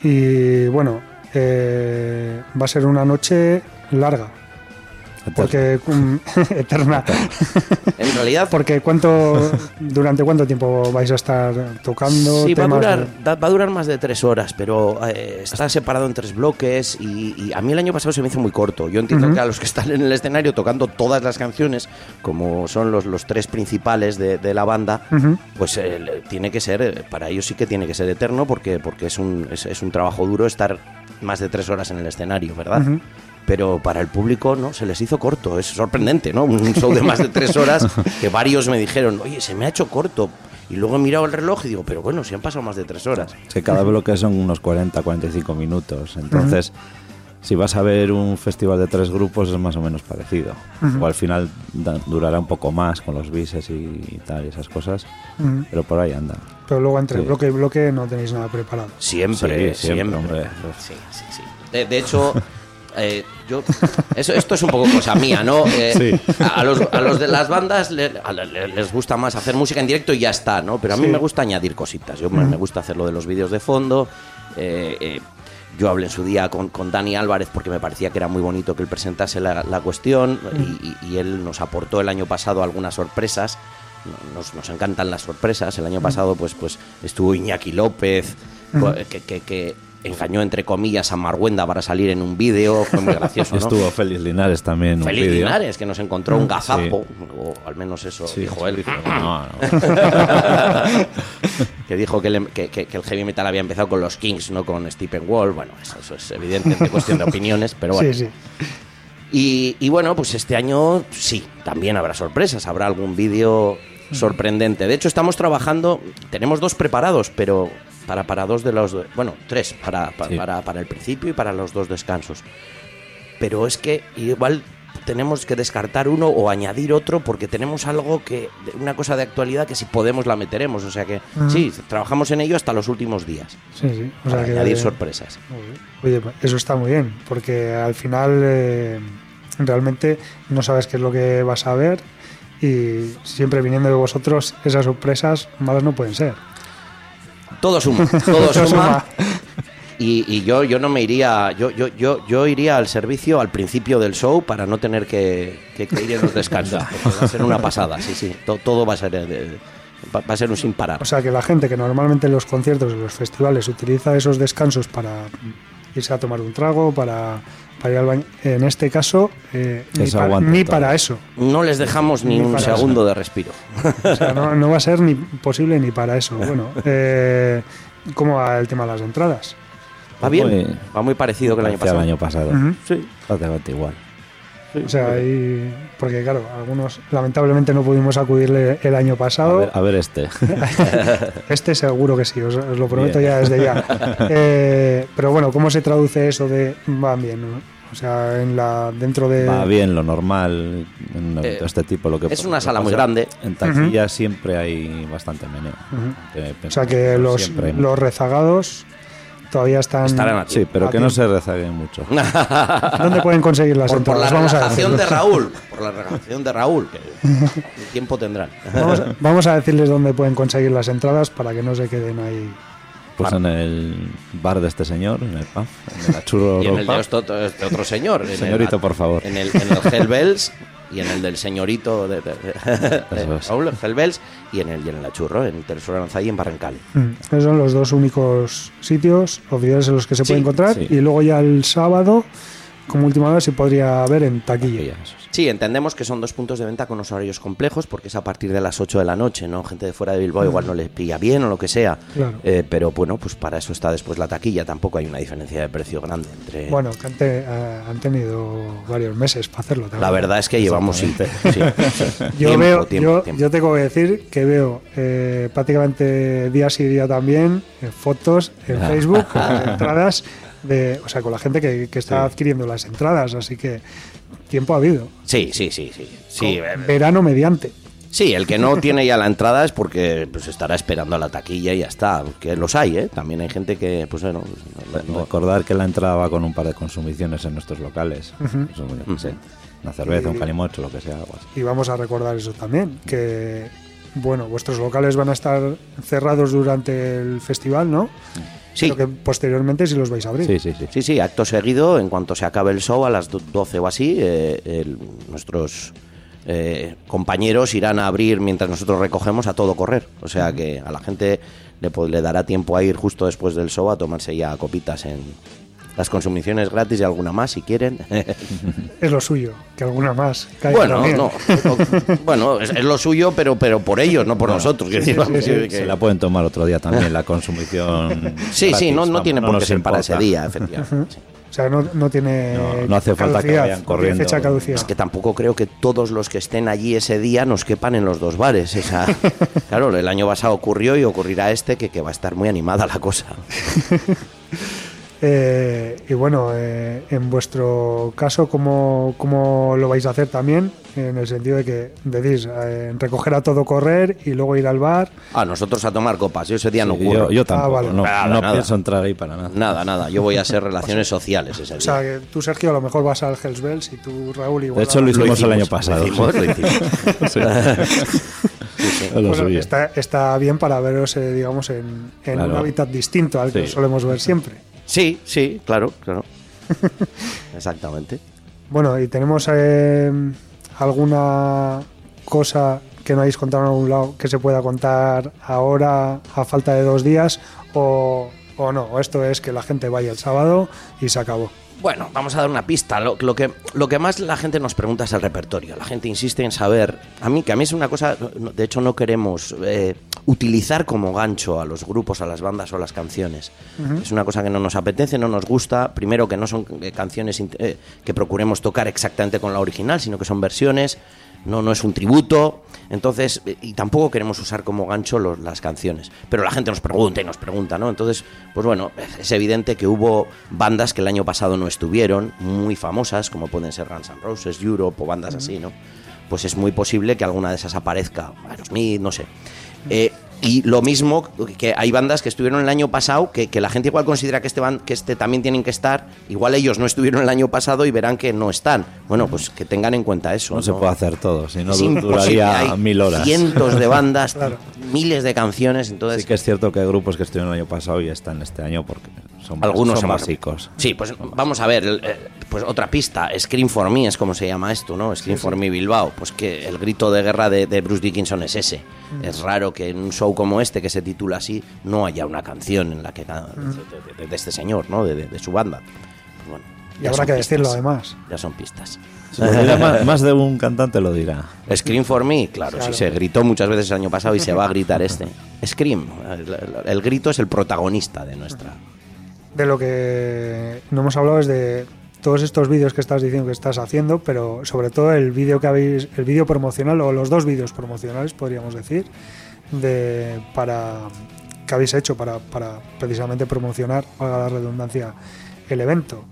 Y bueno, va a ser una noche larga. Porque eterna. En realidad. Porque ¿durante cuánto tiempo vais a estar tocando? Sí, va a durar más de 3 horas, pero está separado en 3 bloques, y a mí el año pasado se me hizo muy corto. Yo entiendo que a los que están en el escenario tocando todas las canciones, como son los 3 principales de la banda, pues tiene que ser, para ellos sí que tiene que ser eterno, porque es un trabajo duro estar más de 3 horas en el escenario, ¿verdad? Pero para el público, ¿no?, se les hizo corto. Es sorprendente, ¿no? Un show de más de 3 horas, que varios me dijeron, oye, se me ha hecho corto. Y luego he mirado el reloj y digo, pero bueno, si han pasado más de 3 horas. Es que cada bloque son unos 40, 45 minutos. Entonces, si vas a ver un festival de 3 grupos, es más o menos parecido. O al final durará un poco más con los bises y tal, y esas cosas. Pero por ahí anda. Pero luego entre bloque y bloque no tenéis nada preparado. Siempre. Hombre. Sí. De hecho... Esto es un poco cosa mía, ¿no? A los de las bandas les gusta más hacer música en directo y ya está, ¿no? Pero a mí me gusta añadir cositas. Yo me gusta hacer lo de los vídeos de fondo. Yo hablé en su día con Dani Álvarez, porque me parecía que era muy bonito que él presentase la cuestión, y él nos aportó el año pasado algunas sorpresas. Nos encantan las sorpresas. El año pasado pues estuvo Iñaki López, que engañó entre comillas a Marguenda para salir en un vídeo, fue muy gracioso, ¿no? Estuvo Félix Linares también. Félix Linares, que nos encontró un gazapo, o al menos eso dijo él. No. Que dijo que el heavy metal había empezado con los Kings, no con Stephen Wolf. Bueno, eso es evidentemente cuestión de opiniones, pero bueno. Sí. Y bueno, pues este año sí, también habrá sorpresas, habrá algún vídeo sorprendente. De hecho, estamos trabajando, tenemos 2 preparados, pero... Para 2 de los... Bueno, 3 para el principio y para los 2 descansos. Pero es que igual tenemos que descartar uno o añadir otro porque tenemos algo que, una cosa de actualidad que si podemos la meteremos, o sea que sí, trabajamos en ello hasta los últimos días. Sí, sí. O para sea añadir que, sorpresas. Oye, eso está muy bien, porque al final realmente no sabes qué es lo que vas a ver y siempre viniendo de vosotros esas sorpresas malas no pueden ser. Todo suma, todo suma. Y yo no me iría, yo iría al servicio al principio del show para no tener que ir en los descansos. Va a ser una pasada, sí, sí. Todo va a ser un sin parar. O sea que la gente que normalmente en los conciertos, en los festivales, utiliza esos descansos para irse a tomar un trago, para ir al baño, en este caso, para eso. No les dejamos ni un segundo eso de respiro. O sea, no va a ser ni posible ni para eso. Bueno, ¿cómo va el tema de las entradas? Va bien, va muy parecido que el año pasado. Uh-huh. Sí. Bastante igual. Sí, o sea, y porque claro, algunos lamentablemente no pudimos acudirle el año pasado. A ver este. Este seguro que sí, os lo prometo bien. Ya desde ya. Pero bueno, ¿cómo se traduce eso de va bien, ¿no? O sea, dentro de... Va bien, lo normal, en un evento de este tipo. Lo que es una sala muy grande. En taquilla siempre hay bastante meneo. Uh-huh. O sea que los rezagados... Todavía estarán aquí. Sí, pero que no se rezaguen mucho. ¿Dónde pueden conseguir las entradas? Por la relajación de Raúl. Por la relajación de Raúl. El tiempo tendrán. Vamos a decirles dónde pueden conseguir las entradas para que no se queden ahí. Pues en el bar de este señor, en el pub, en el Hatortxu Rock. Y en el de este otro señor. Señorito, por favor. En el Hellbells y en el del señorito de Raúl, Hellbells, y en el Achurro, en Tercera Lanzada y en Barrancal. Esos son los dos únicos sitios oficiales en los que se puede encontrar. Sí. Y luego ya el sábado, como última hora, se podría ver en taquilla. Sí, entendemos que son dos puntos de venta con unos horarios complejos porque es a partir de las 8 de la noche, ¿no? Gente de fuera de Bilbao igual no les pilla bien o lo que sea. Claro. Pero bueno, pues para eso está después la taquilla. Tampoco hay una diferencia de precio grande entre... Bueno, que han tenido varios meses para hacerlo también. La verdad es que llevamos... Sí. Yo tengo que decir que veo prácticamente día sí día también fotos en Facebook con las entradas... o sea, con la gente que está adquiriendo las entradas, así que tiempo ha habido. Sí. Verano mediante. Sí, el que no tiene ya la entrada es porque pues estará esperando a la taquilla y ya está, que los hay, también hay gente que pues bueno, recordar que la entrada va con un par de consumiciones en nuestros locales. Eso, una cerveza, un calimocho, lo que sea, algo así. Y vamos a recordar eso también, que bueno, vuestros locales van a estar cerrados durante el festival, ¿no? Sí. Pero que posteriormente sí los vais a abrir. Sí, acto seguido, en cuanto se acabe el show, a las 12 o así, nuestros compañeros irán a abrir mientras nosotros recogemos a todo correr. O sea que a la gente le dará tiempo a ir justo después del show a tomarse ya copitas en las consumiciones gratis y alguna más si quieren. Es lo suyo, que alguna más caiga también. Es lo suyo, pero por ellos, no por nosotros. Se la pueden tomar otro día también, la consumición. Sí, no tiene por qué ser para ese día, efectivamente. Sí. O sea, no tiene. No hace falta que vayan corriendo. Fecha caducidad. Es que tampoco creo que todos los que estén allí ese día nos quepan en los dos bares. Claro, el año pasado ocurrió y ocurrirá que va a estar muy animada la cosa. Y bueno, en vuestro caso, ¿cómo lo vais a hacer también? En el sentido de que decís, recoger a todo correr y luego ir al bar. A nosotros a tomar copas, yo ese día no ocurro. Yo tampoco, vale. No pienso entrar ahí para nada. Nada, yo voy a hacer relaciones sociales ese día. O sea, que tú, Sergio, a lo mejor vas al Hells Bells y tú, Raúl, igual. De hecho, lo hicimos el año pasado. Lo hicimos. Sí. Bueno, está bien para veros, digamos, en un hábitat distinto al que solemos ver siempre. Sí, claro. Exactamente. Bueno, ¿y tenemos alguna cosa que no hayáis contado en algún lado que se pueda contar ahora a falta de 2 días? O no, o esto es que la gente vaya el sábado y se acabó. Bueno, vamos a dar una pista. Lo que más la gente nos pregunta es el repertorio. La gente insiste en saber. A mí es una cosa... De hecho, no queremos utilizar como gancho a los grupos, a las bandas o a las canciones. Uh-huh. Es una cosa que no nos apetece, no nos gusta. Primero, que no son canciones que procuremos tocar exactamente con la original, sino que son versiones. No es un tributo. Entonces, y tampoco queremos usar como gancho las canciones. Pero la gente nos pregunta, ¿no? Entonces, pues bueno, es evidente que hubo bandas que el año pasado no no estuvieron, muy famosas, como pueden ser Guns N' Roses, Europe o bandas así, ¿no? Pues es muy posible que alguna de esas aparezca, Aerosmith, no sé. Y lo mismo que hay bandas que estuvieron el año pasado, que la gente igual considera que también tienen que estar, igual ellos no estuvieron el año pasado y verán que no están. Bueno, pues que tengan en cuenta eso. No se puede hacer todo, si no duraría 1000 horas. Cientos de bandas, claro, miles de canciones. Entonces... sí que es cierto que hay grupos que estuvieron el año pasado y están este año porque son, algunos son básicos. Sí, pues vamos a ver, pues otra pista, Screen for Me es como se llama esto, ¿no? Screen for Me Bilbao, pues que el grito de guerra de Bruce Dickinson es ese. Es raro que en un show como este, que se titula así, no haya una canción en la que de este señor, ¿no? De su banda. Pues bueno, y habrá que pistas, decirlo además. Ya son pistas. Si lo dirá más de un cantante lo dirá. Scream for Me, claro, sí, se gritó muchas veces el año pasado y se va a gritar este. Scream, el grito es el protagonista de nuestra... De lo que no hemos hablado es de todos estos vídeos que estás diciendo que estás haciendo, pero sobre todo el vídeo que habéis, el vídeo promocional, o los dos vídeos promocionales, podríamos decir, que habéis hecho para precisamente promocionar, valga la redundancia, el evento.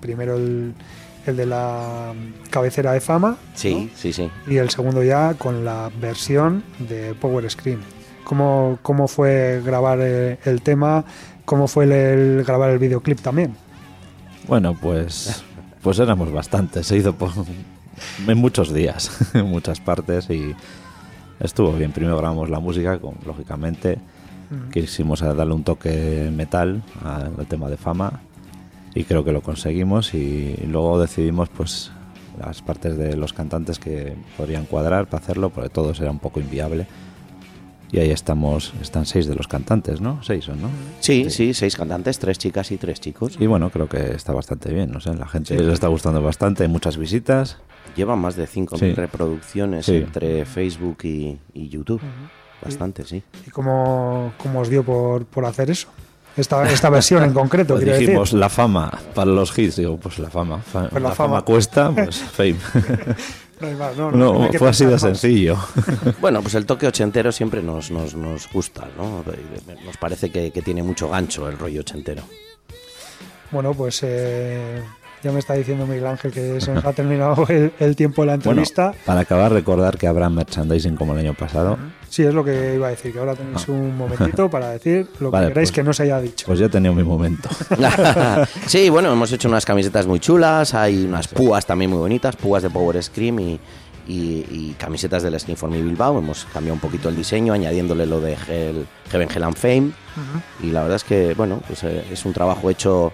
Primero el de la cabecera de Fama, sí, ¿no? Sí, sí. Y el segundo ya con la versión de Power Screen. ¿Cómo fue grabar el tema? ¿Cómo fue el grabar el videoclip también? Bueno, pues éramos bastantes. Se hizo en muchos días, en muchas partes, y estuvo bien. Primero grabamos la música, lógicamente, quisimos darle un toque metal al tema de Fama, y creo que lo conseguimos, y luego decidimos pues las partes de los cantantes que podrían cuadrar para hacerlo, porque todos era un poco inviable. Y ahí están 6 de los cantantes, ¿no? 6 son, ¿no? Sí, 6 cantantes, 3 chicas y 3 chicos. Y bueno, creo que está bastante bien, no sé, la gente les está gustando bastante, hay muchas visitas. Llevan más de 5.000 reproducciones entre Facebook y YouTube, bastante, sí. ¿Y cómo os dio por hacer eso? Esta versión en concreto, pues quiero dijimos, decir. La fama para los hits, digo, pues la fama. Pues la fama cuesta, pues Fame. No, fue así de sencillo. Bueno, pues el toque ochentero siempre nos gusta, ¿no? Nos parece que tiene mucho gancho el rollo ochentero. Bueno, pues ya me está diciendo Miguel Ángel que se nos ha terminado el tiempo de la entrevista. Bueno, para acabar, recordar que habrá merchandising como el año pasado. Sí, es lo que iba a decir, que ahora tenéis un momentito para decir lo que queráis, pues, que no se haya dicho. Pues yo he tenido mi momento. Sí, bueno, hemos hecho unas camisetas muy chulas, hay unas púas también muy bonitas, púas de Power Scream y camisetas del Screen for Me Bilbao. Hemos cambiado un poquito el diseño, añadiéndole lo de Heaven, Hell and Fame. Y la verdad es que, bueno, pues es un trabajo hecho...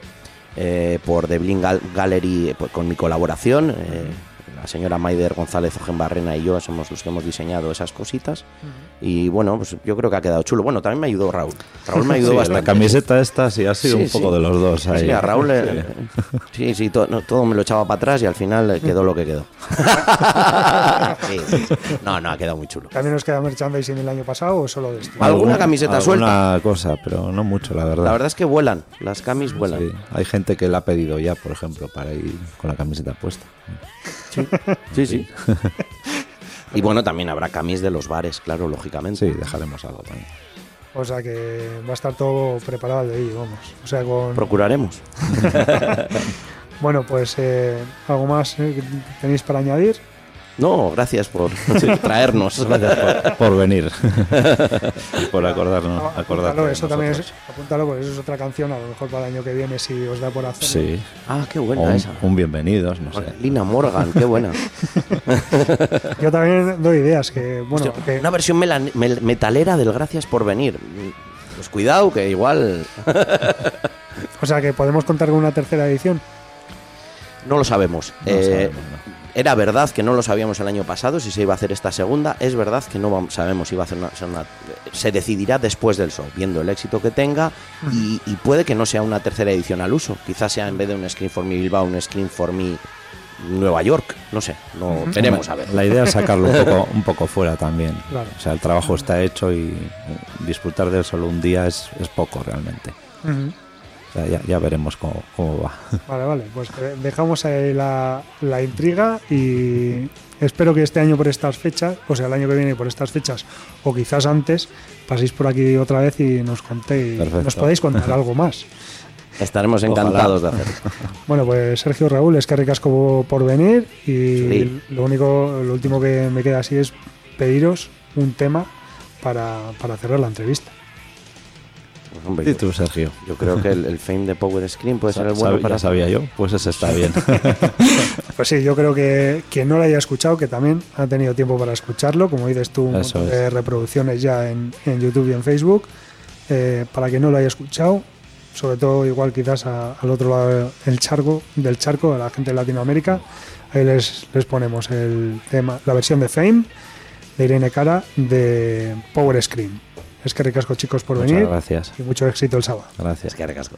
por The Blind Gallery, con mi colaboración, la señora Maider González Ojenbarrena y yo somos los que hemos diseñado esas cositas. Y bueno, pues yo creo que ha quedado chulo. Bueno, también me ayudó Raúl me ayudó bastante. La camiseta esta sí ha sido un poco de los dos ahí. Sí, a Raúl todo me lo echaba para atrás y al final quedó lo que quedó. Sí. No, ha quedado muy chulo. ¿También nos queda merchandising el año pasado o solo de este? ¿Alguna camiseta suelta? Alguna cosa, pero no mucho, la verdad. La verdad es que vuelan, las camis vuelan. Sí. Hay gente que la ha pedido ya, por ejemplo, para ir con la camiseta puesta. Sí. Y bueno, también habrá camis de los bares, claro, lógicamente. Sí, dejaremos algo también. O sea que va a estar todo preparado al de ahí, vamos. O sea, procuraremos. Bueno, pues algo más que tenéis para añadir. No, gracias por traernos. Gracias por venir. Por acordarnos. Apúntalo, eso también apúntalo, porque eso es otra canción, a lo mejor para el año que viene, si os da por hacer. Sí. Ah, qué buena esa. Un bienvenidos, no sé. Lina Morgan, qué buena. Yo también doy ideas. Hostia, una versión metalera del gracias por venir. Pues cuidado, que igual... O sea, que podemos contar con una tercera edición. No lo sabemos. No. Era verdad que no lo sabíamos el año pasado si se iba a hacer esta segunda. Es verdad que no sabemos si va a hacer una... Se decidirá después del show, viendo el éxito que tenga, y puede que no sea una tercera edición al uso. Quizás sea, en vez de un Screen for Me Bilbao, un Screen for Me Nueva York. No sé, veremos a ver. La idea es sacarlo un poco fuera también. Claro. O sea, el trabajo está hecho y disfrutar de él solo un día es poco realmente. Ya veremos cómo va. Vale, pues dejamos ahí la intriga, y espero que este año por estas fechas, o sea, el año que viene por estas fechas, o quizás antes, paséis por aquí otra vez y nos contéis, nos podéis contar algo más. Estaremos encantados de hacerlo. Bueno, pues Sergio, Raúl, eskerrik asko por venir y sí, lo último que me queda así es pediros un tema para cerrar la entrevista. Pues hombre, y tú, Sergio. Yo creo que el Fame de Power Screen puede ser el bueno para... sabía yo, pues ese está bien. Pues sí, yo creo que quien no lo haya escuchado, que también ha tenido tiempo para escucharlo, como dices tú, reproducciones ya en YouTube y en Facebook. Para quien no lo haya escuchado, sobre todo igual quizás al otro lado del charco, a la gente de Latinoamérica, ahí les ponemos el tema, la versión de Fame de Irene Cara de Power Screen. Eskerrik asko, chicos, por venir. Muchas gracias. Y mucho éxito el sábado. Gracias. Eskerrik asko.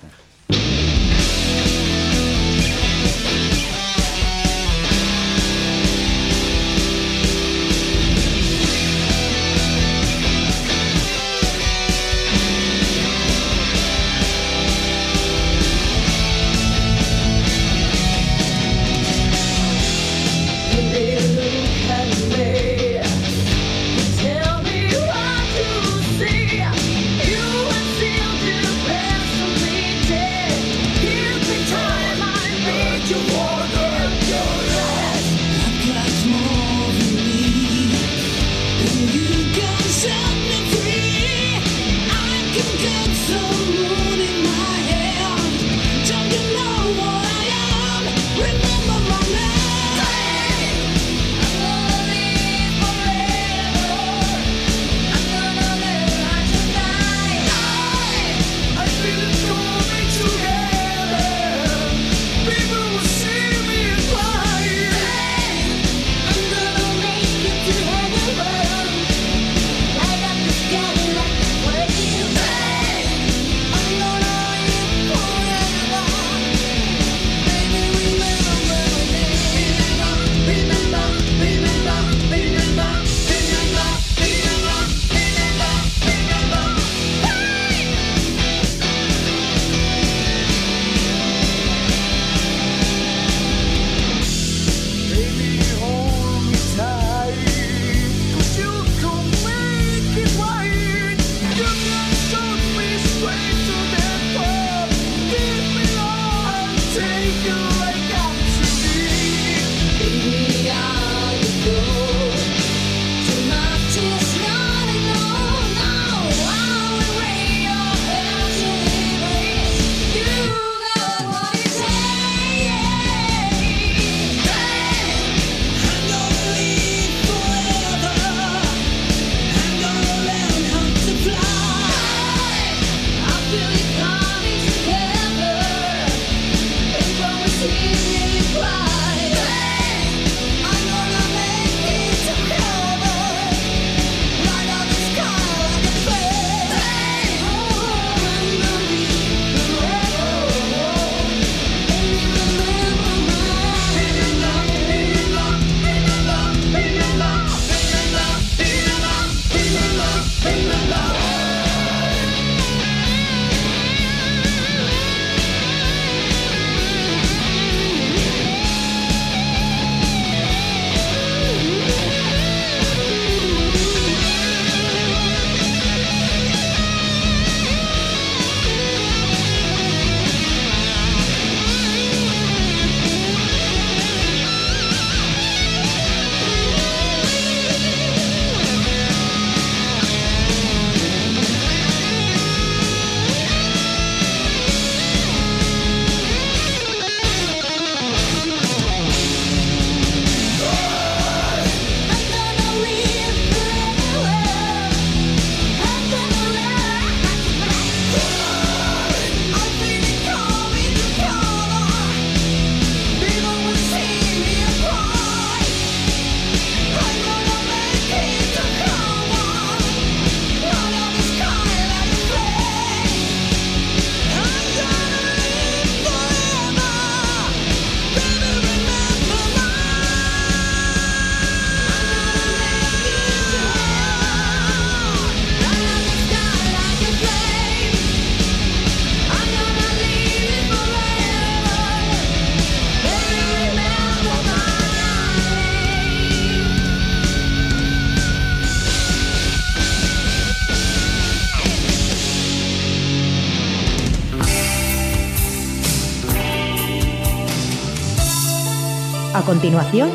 A continuación,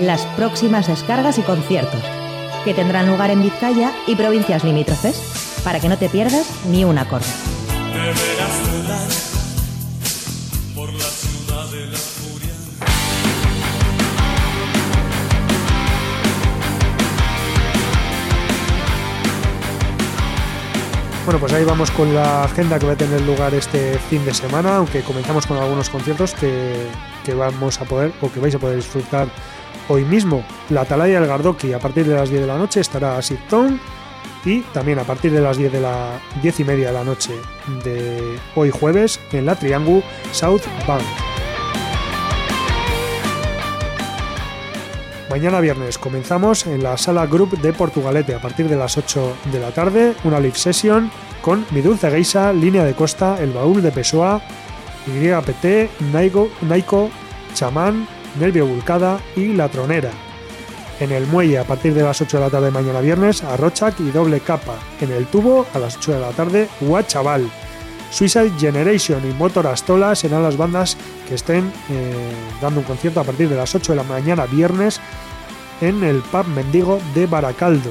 las próximas descargas y conciertos, que tendrán lugar en Vizcaya y provincias limítrofes, para que no te pierdas ni un acorde. Bueno, pues ahí vamos con la agenda que va a tener lugar este fin de semana, aunque comenzamos con algunos conciertos que vamos a poder o que vais a poder disfrutar hoy mismo. La Atalaya del Gardoki, a partir de las 10 de la noche estará Sipton, y también a partir de las 10 y media de la noche de hoy jueves en la Triangu South Bank. Mañana viernes comenzamos en la Sala Group de Portugalete a partir de las 8 de la tarde, una live session con Mi Dulce Geisha, Línea de Costa, El Baúl de Pessoa, YPT, Naiko, Chamán, Nervio Vulcada y La Tronera. En el Muelle a partir de las 8 de la tarde mañana viernes, Arrochak y Doble Capa. En el Tubo a las 8 de la tarde, Guachaval, Suicide Generation y Motor Astola serán las bandas que estén dando un concierto a partir de las 8 de la mañana viernes en el Pub Mendigo de Baracaldo.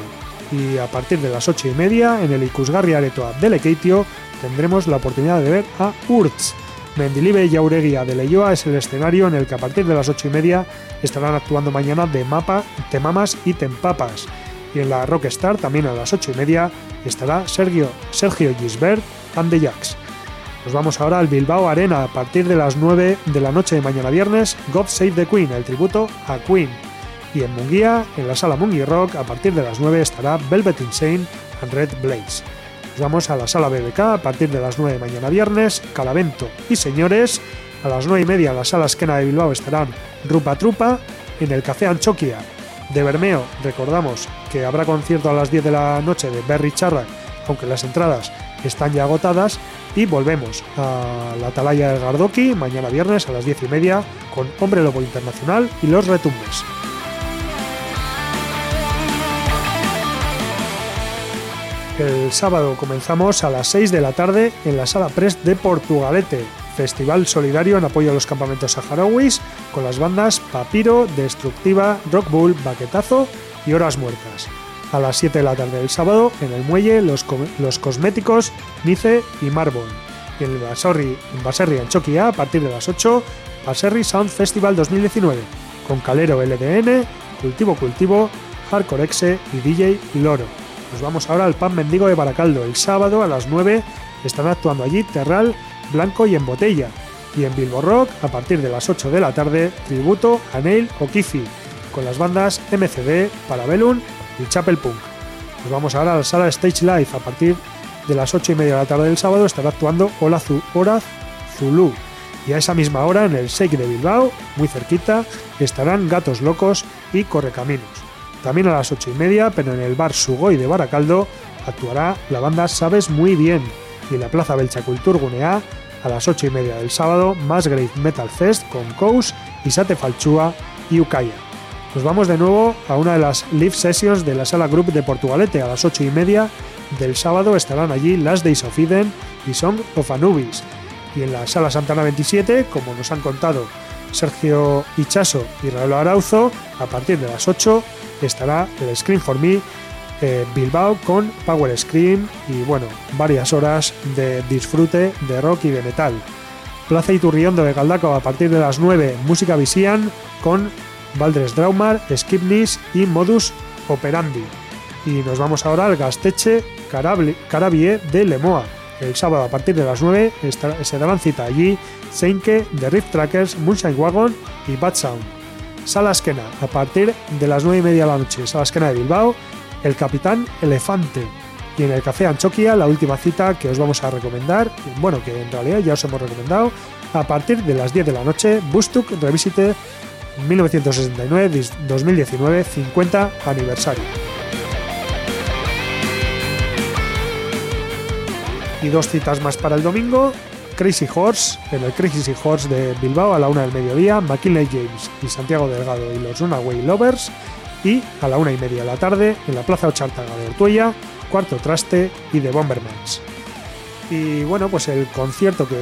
Y a partir de las 8 y media en el Ikusgarri Aretoa de Lekeitio tendremos la oportunidad de ver a Urtz. Mendilibe y Jaureguia de Leioa es el escenario en el que a partir de las 8 y media estarán actuando mañana de Mapa, Te Mamas y Te Empapas. Y en la Rockstar también a las 8 y media estará Sergio Gisbert and the Jacks. Nos vamos ahora al Bilbao Arena. A partir de las 9 de la noche de mañana viernes, God Save the Queen, el tributo a Queen. Y en Munguía, en la Sala Mungi Rock, a partir de las 9 estará Velvet Insane and Red Blaze. Nos vamos a la Sala BBK a partir de las 9 de mañana viernes, Calavento y Señores. A las 9 y media en la Sala Esquena de Bilbao estarán Rupa Trupa. En el Café Antzokia de Bermeo recordamos que habrá concierto a las 10 de la noche de Berry Charrac, aunque las entradas están ya agotadas. Y volvemos a la Atalaya del Gardoki mañana viernes a las 10 y media con Hombre Lobo Internacional y Los Retumbes. El sábado comenzamos a las 6 de la tarde en la Sala Press de Portugalete, festival solidario en apoyo a los campamentos saharauis con las bandas Papiro, Destructiva, Rock Bull, Baquetazo y Horas Muertas. A las 7 de la tarde del sábado, en el Muelle, los Cosméticos, Nice y Marbon. Y en el Baserri Antzokia, a partir de las 8, Baserri Sound Festival 2019, con Calero LDN, Cultivo, Hardcore Exe y DJ Loro. Nos vamos ahora al Pan Mendigo de Baracaldo. El sábado a las 9 están actuando allí Terral, Blanco y En Botella. Y en Bilbo Rock, a partir de las 8 de la tarde, tributo a Neil O'Keefe, con las bandas MCD, Parabellum y Chapel Punk. Nos vamos ahora a la Sala Stage Live. A partir de las 8 y media de la tarde del sábado estará actuando Hola Zulu, y a esa misma hora en el Shake de Bilbao, muy cerquita, estarán Gatos Locos y Correcaminos. También a las 8 y media, pero en el Bar Sugoi de Baracaldo, actuará la banda Sabes Muy Bien. Y en la Plaza Beltza Kulturgunea, a las 8 y media del sábado, Musgrave Metal Fest con Kous, Isate Falchua y Ukaya. Nos vamos de nuevo a una de las live sessions de la Sala Group de Portugalete. A las 8 y media del sábado estarán allí Last Days of Eden y Song of Anubis. Y en la Sala Santana 27, como nos han contado Sergio Ichaso y Raúl Areso, a partir de las 8 estará el Screen for Me Bilbao con Power Scream y bueno, varias horas de disfrute de rock y de metal. Plaza Iturriondo de Galdakao, a partir de las 9, Música Visian con Valdres Draumar, Skipnis y Modus Operandi. Y nos vamos ahora al Gaztetxe Karabie de Lemoa. El sábado a partir de las 9 se darán cita allí Seinke, The Rift Trackers, Moonshine Wagon y Bad Sound. Sala Esquena, a partir de las 9 y media de la noche, Sala Esquena de Bilbao, El Capitán Elefante. Y en el Café Antzokia, la última cita que os vamos a recomendar, bueno, que en realidad ya os hemos recomendado, a partir de las 10 de la noche, Woodstock Revisite 1969-2019, 50 aniversario. Y dos citas más para el domingo. Crazy Horse, en el Crazy Horse de Bilbao a la 1 del mediodía, McKinley James y Santiago Delgado y los Runaway Lovers. Y a la 1 y media de la tarde, en la Plaza Ochartaga de Ortuella, Cuarto Traste y The Bombermans. Y bueno, pues el concierto que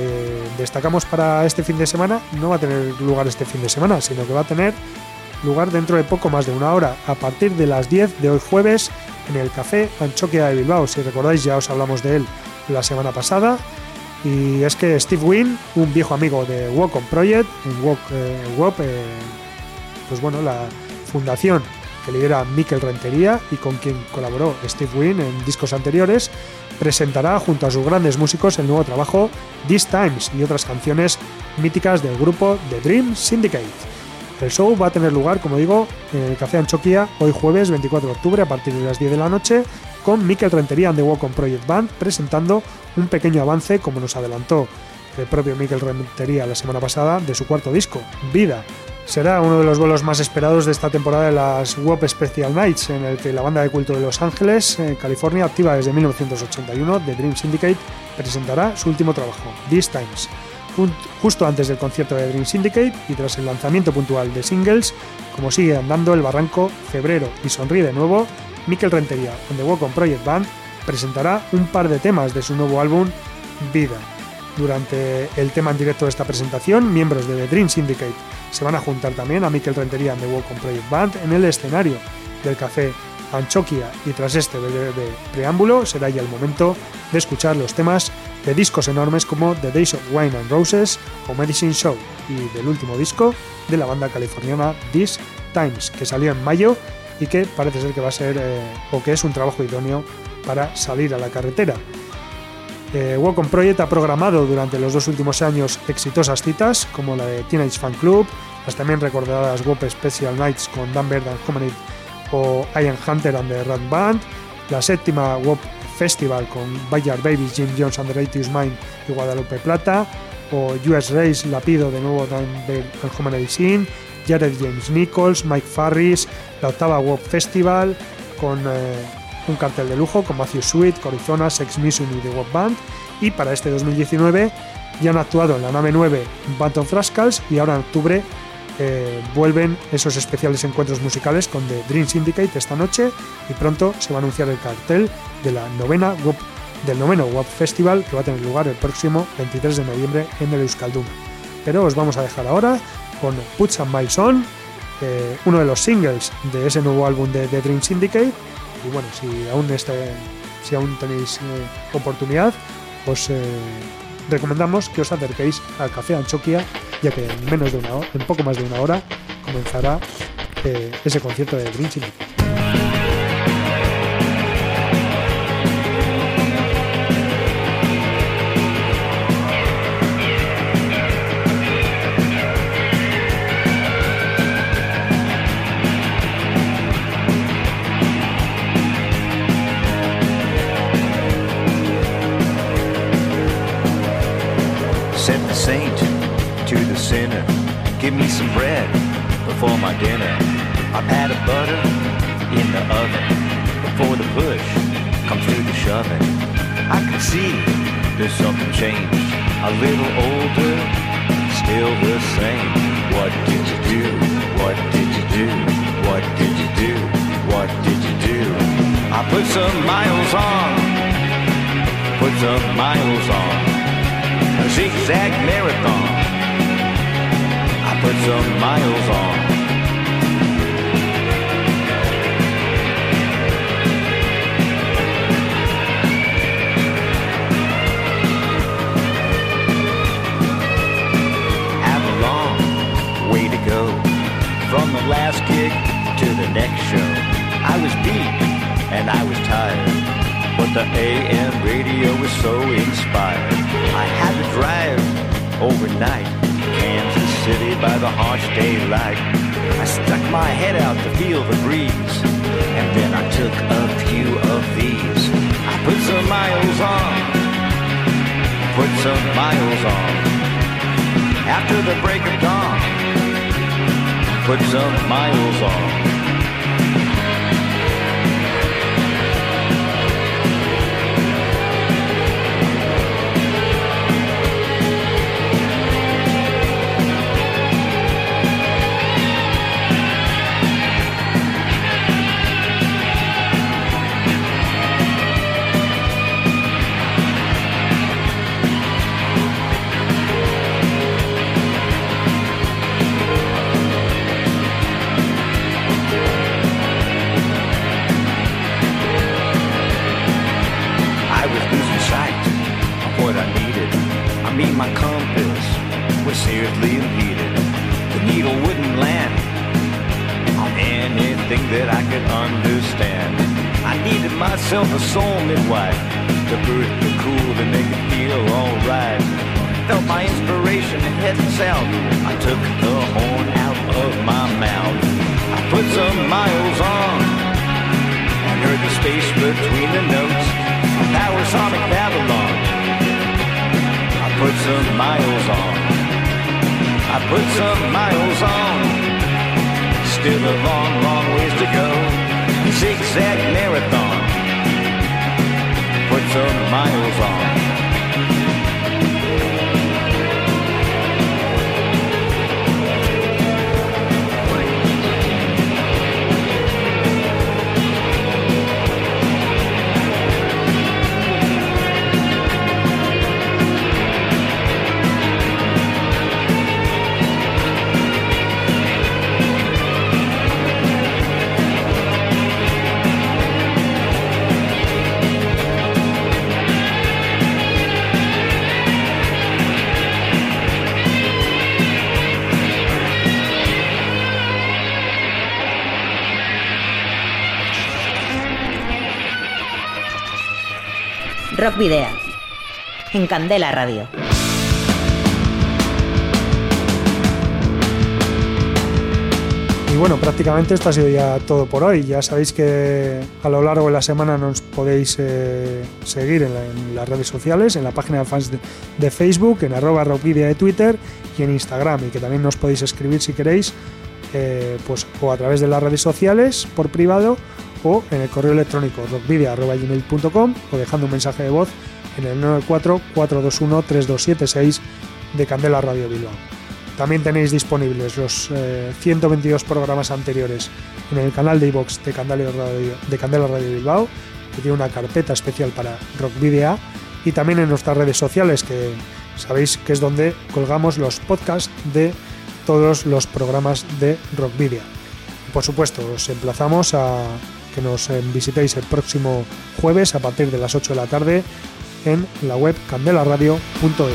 destacamos para este fin de semana no va a tener lugar este fin de semana, sino que va a tener lugar dentro de poco más de una hora, a partir de las 10 de hoy jueves, en el Café Antzokia de Bilbao. Si recordáis, ya os hablamos de él la semana pasada. Y es que Steve Wynn, un viejo amigo de Walk On Project, pues bueno, la fundación que lidera Mikel Rentería y con quien colaboró Steve Wynn en discos anteriores, presentará junto a sus grandes músicos el nuevo trabajo These Times y otras canciones míticas del grupo The Dream Syndicate. El show va a tener lugar, como digo, en el Café Antzokia hoy jueves 24 de octubre a partir de las 10 de la noche, con Mikel Rentería and the Walk On Project Band presentando un pequeño avance, como nos adelantó el propio Mikel Rentería la semana pasada, de su cuarto disco, Vida. Será uno de los vuelos más esperados de esta temporada de las WOP Special Nights, en el que la banda de culto de Los Ángeles, California, activa desde 1981, The Dream Syndicate, presentará su último trabajo, These Times. Justo antes del concierto de Dream Syndicate y tras el lanzamiento puntual de singles, como sigue andando el barranco febrero y sonríe de nuevo, Mikel Rentería and the Walk On Project Band presentará un par de temas de su nuevo álbum, Vida. Durante el tema en directo de esta presentación, miembros de The Dream Syndicate se van a juntar también a Mikel Rentería and the Walk On Project Band en el escenario del Café Antzokia, y tras este breve preámbulo será ya el momento de escuchar los temas de discos enormes como The Days of Wine and Roses o Medicine Show, y del último disco de la banda californiana These Times, que salió en mayo y que parece ser que va a ser o que es un trabajo idóneo para salir a la carretera. Walk On Project ha programado durante los dos últimos años exitosas citas como la de Teenage Fan Club, las también recordadas WOP Special Nights con Dan Bird and Hominy o Ian Hunter and the Rat Band, la séptima WOP Festival con Bayard Babies, Jim Jones and the Righteous Mind y Guadalupe Plata, o US Race, Lapido, de nuevo Dan Bird and Hominy Sin, Jared James Nichols, Mike Farris, la octava WOP Festival con un cartel de lujo con Matthew Sweet, Corizona, Sex Mission y The WOP Band, y para este 2019 ya han actuado en la nave 9 Band of Rascals, y ahora en octubre vuelven esos especiales encuentros musicales con The Dream Syndicate esta noche, y pronto se va a anunciar el cartel de la del noveno WOP Festival, que va a tener lugar el próximo 23 de noviembre en el Euskalduna. Pero os vamos a dejar ahora con Puts and Miles On, uno de los singles de ese nuevo álbum de The Dream Syndicate. Y bueno, si aún tenéis oportunidad, os recomendamos que os acerquéis al Café Antzokia, ya que en poco más de una hora comenzará ese concierto de The Dream Syndicate. Saint to the sinner, give me some bread before my dinner. I've had a butter in the oven before the push comes to the shoving. I can see there's something changed, a little older, still the same. What did you do? What did you do? What did you do? What did you do? I put some miles on, put some miles on. A zigzag marathon, I put some miles on. Have a long way to go, from the last gig to the next show. I was beat and I was tired, but the AM radio was so inspired. I had to drive overnight, Kansas City by the harsh daylight. I stuck my head out to feel the breeze, and then I took a few of these. I put some miles on, put some miles on. After the break of dawn, put some miles on. compass was seriously impeded. The needle wouldn't land on anything that I could understand. I needed myself a soul midwife to birth the cool to make it feel alright. Felt my inspiration heading south. I took the horn out of my mouth. I put some miles on and heard the space between the notes. That was Sonic Babylon. Put some miles on, I put some miles on, still a long, long ways to go, zigzag marathon, put some miles on. Rockvidea, en Candela Radio. Y bueno, prácticamente esto ha sido ya todo por hoy. Ya sabéis que a lo largo de la semana nos podéis seguir en las redes sociales, en la página de fans de Facebook, en @rockvidea de Twitter y en Instagram. Y que también nos podéis escribir si queréis, pues o a través de las redes sociales, por privado, o en el correo electrónico rockvidea@gmail.com o dejando un mensaje de voz en el 944213276 de Candela Radio Bilbao. También tenéis disponibles los 122 programas anteriores en el canal de iVoox de Candela Radio Bilbao, que tiene una carpeta especial para Rockvidea, y también en nuestras redes sociales, que sabéis que es donde colgamos los podcasts de todos los programas de Rockvidea. Por supuesto, os emplazamos a que nos visitéis el próximo jueves a partir de las 8 de la tarde en la web candelaradio.fm.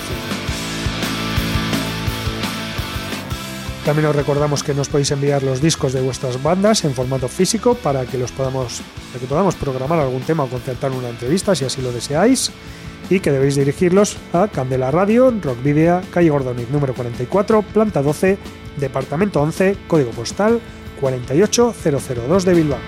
También os recordamos que nos podéis enviar los discos de vuestras bandas en formato físico para que podamos programar algún tema o concertar una entrevista si así lo deseáis, y que debéis dirigirlos a Candela Radio, Rockvidea, calle Gordoniz número 44, planta 12, departamento 11, código postal 48002 de Bilbao.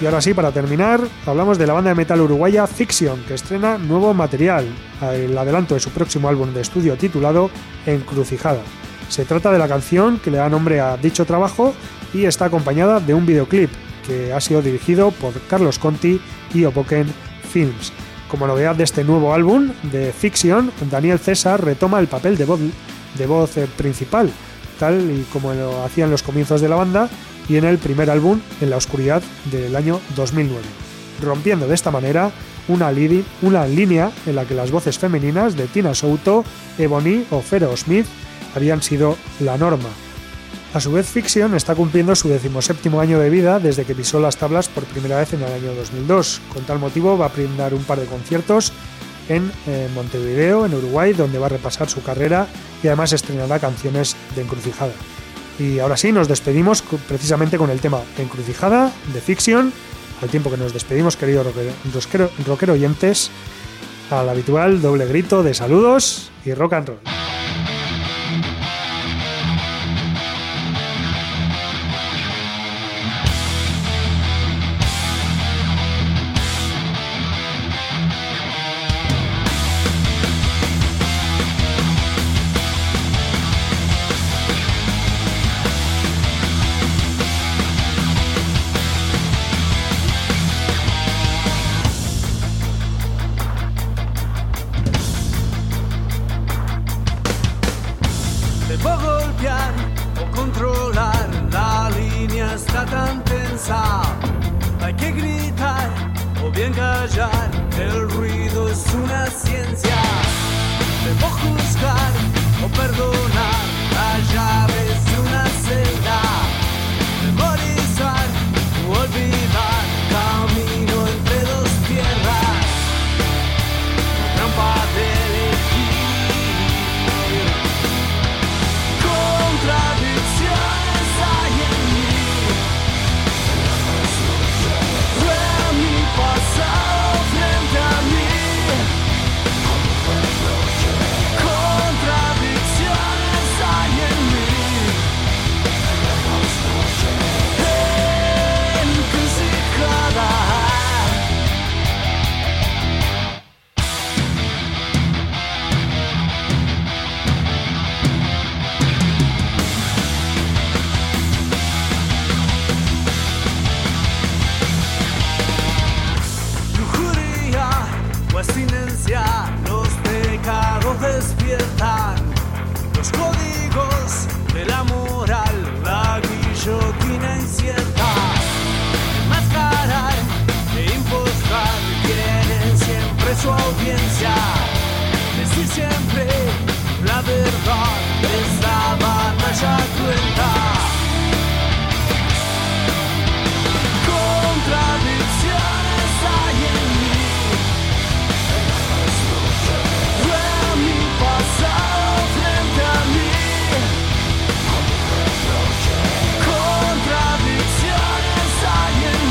Y ahora sí, para terminar, hablamos de la banda de metal uruguaya Fiction, que estrena nuevo material, el adelanto de su próximo álbum de estudio titulado Encrucijada. Se trata de la canción que le da nombre a dicho trabajo y está acompañada de un videoclip que ha sido dirigido por Carlos Conti y Opoken Films. Como novedad de este nuevo álbum de Fiction, Daniel César retoma el papel de voz principal, tal y como lo hacían los comienzos de la banda y en el primer álbum, En la oscuridad, del año 2009, rompiendo de esta manera una línea en la que las voces femeninas de Tina Souto, Ebony o Fero Smith habían sido la norma. A su vez, Fiction está cumpliendo su 17º año de vida desde que pisó las tablas por primera vez en el año 2002. Con tal motivo va a brindar un par de conciertos en Montevideo, en Uruguay, donde va a repasar su carrera y además estrenará canciones de Encrucijada. Y ahora sí, nos despedimos precisamente con el tema Encrucijada de Fiction, al tiempo que nos despedimos, queridos rockero oyentes, al habitual doble grito de saludos y rock and roll. su audiencia. Desde siempre la verdad es la batalla cruenta. Contradicciones hay en mí. Veo mi pasado frente a mí. Contradicciones hay en mí.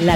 La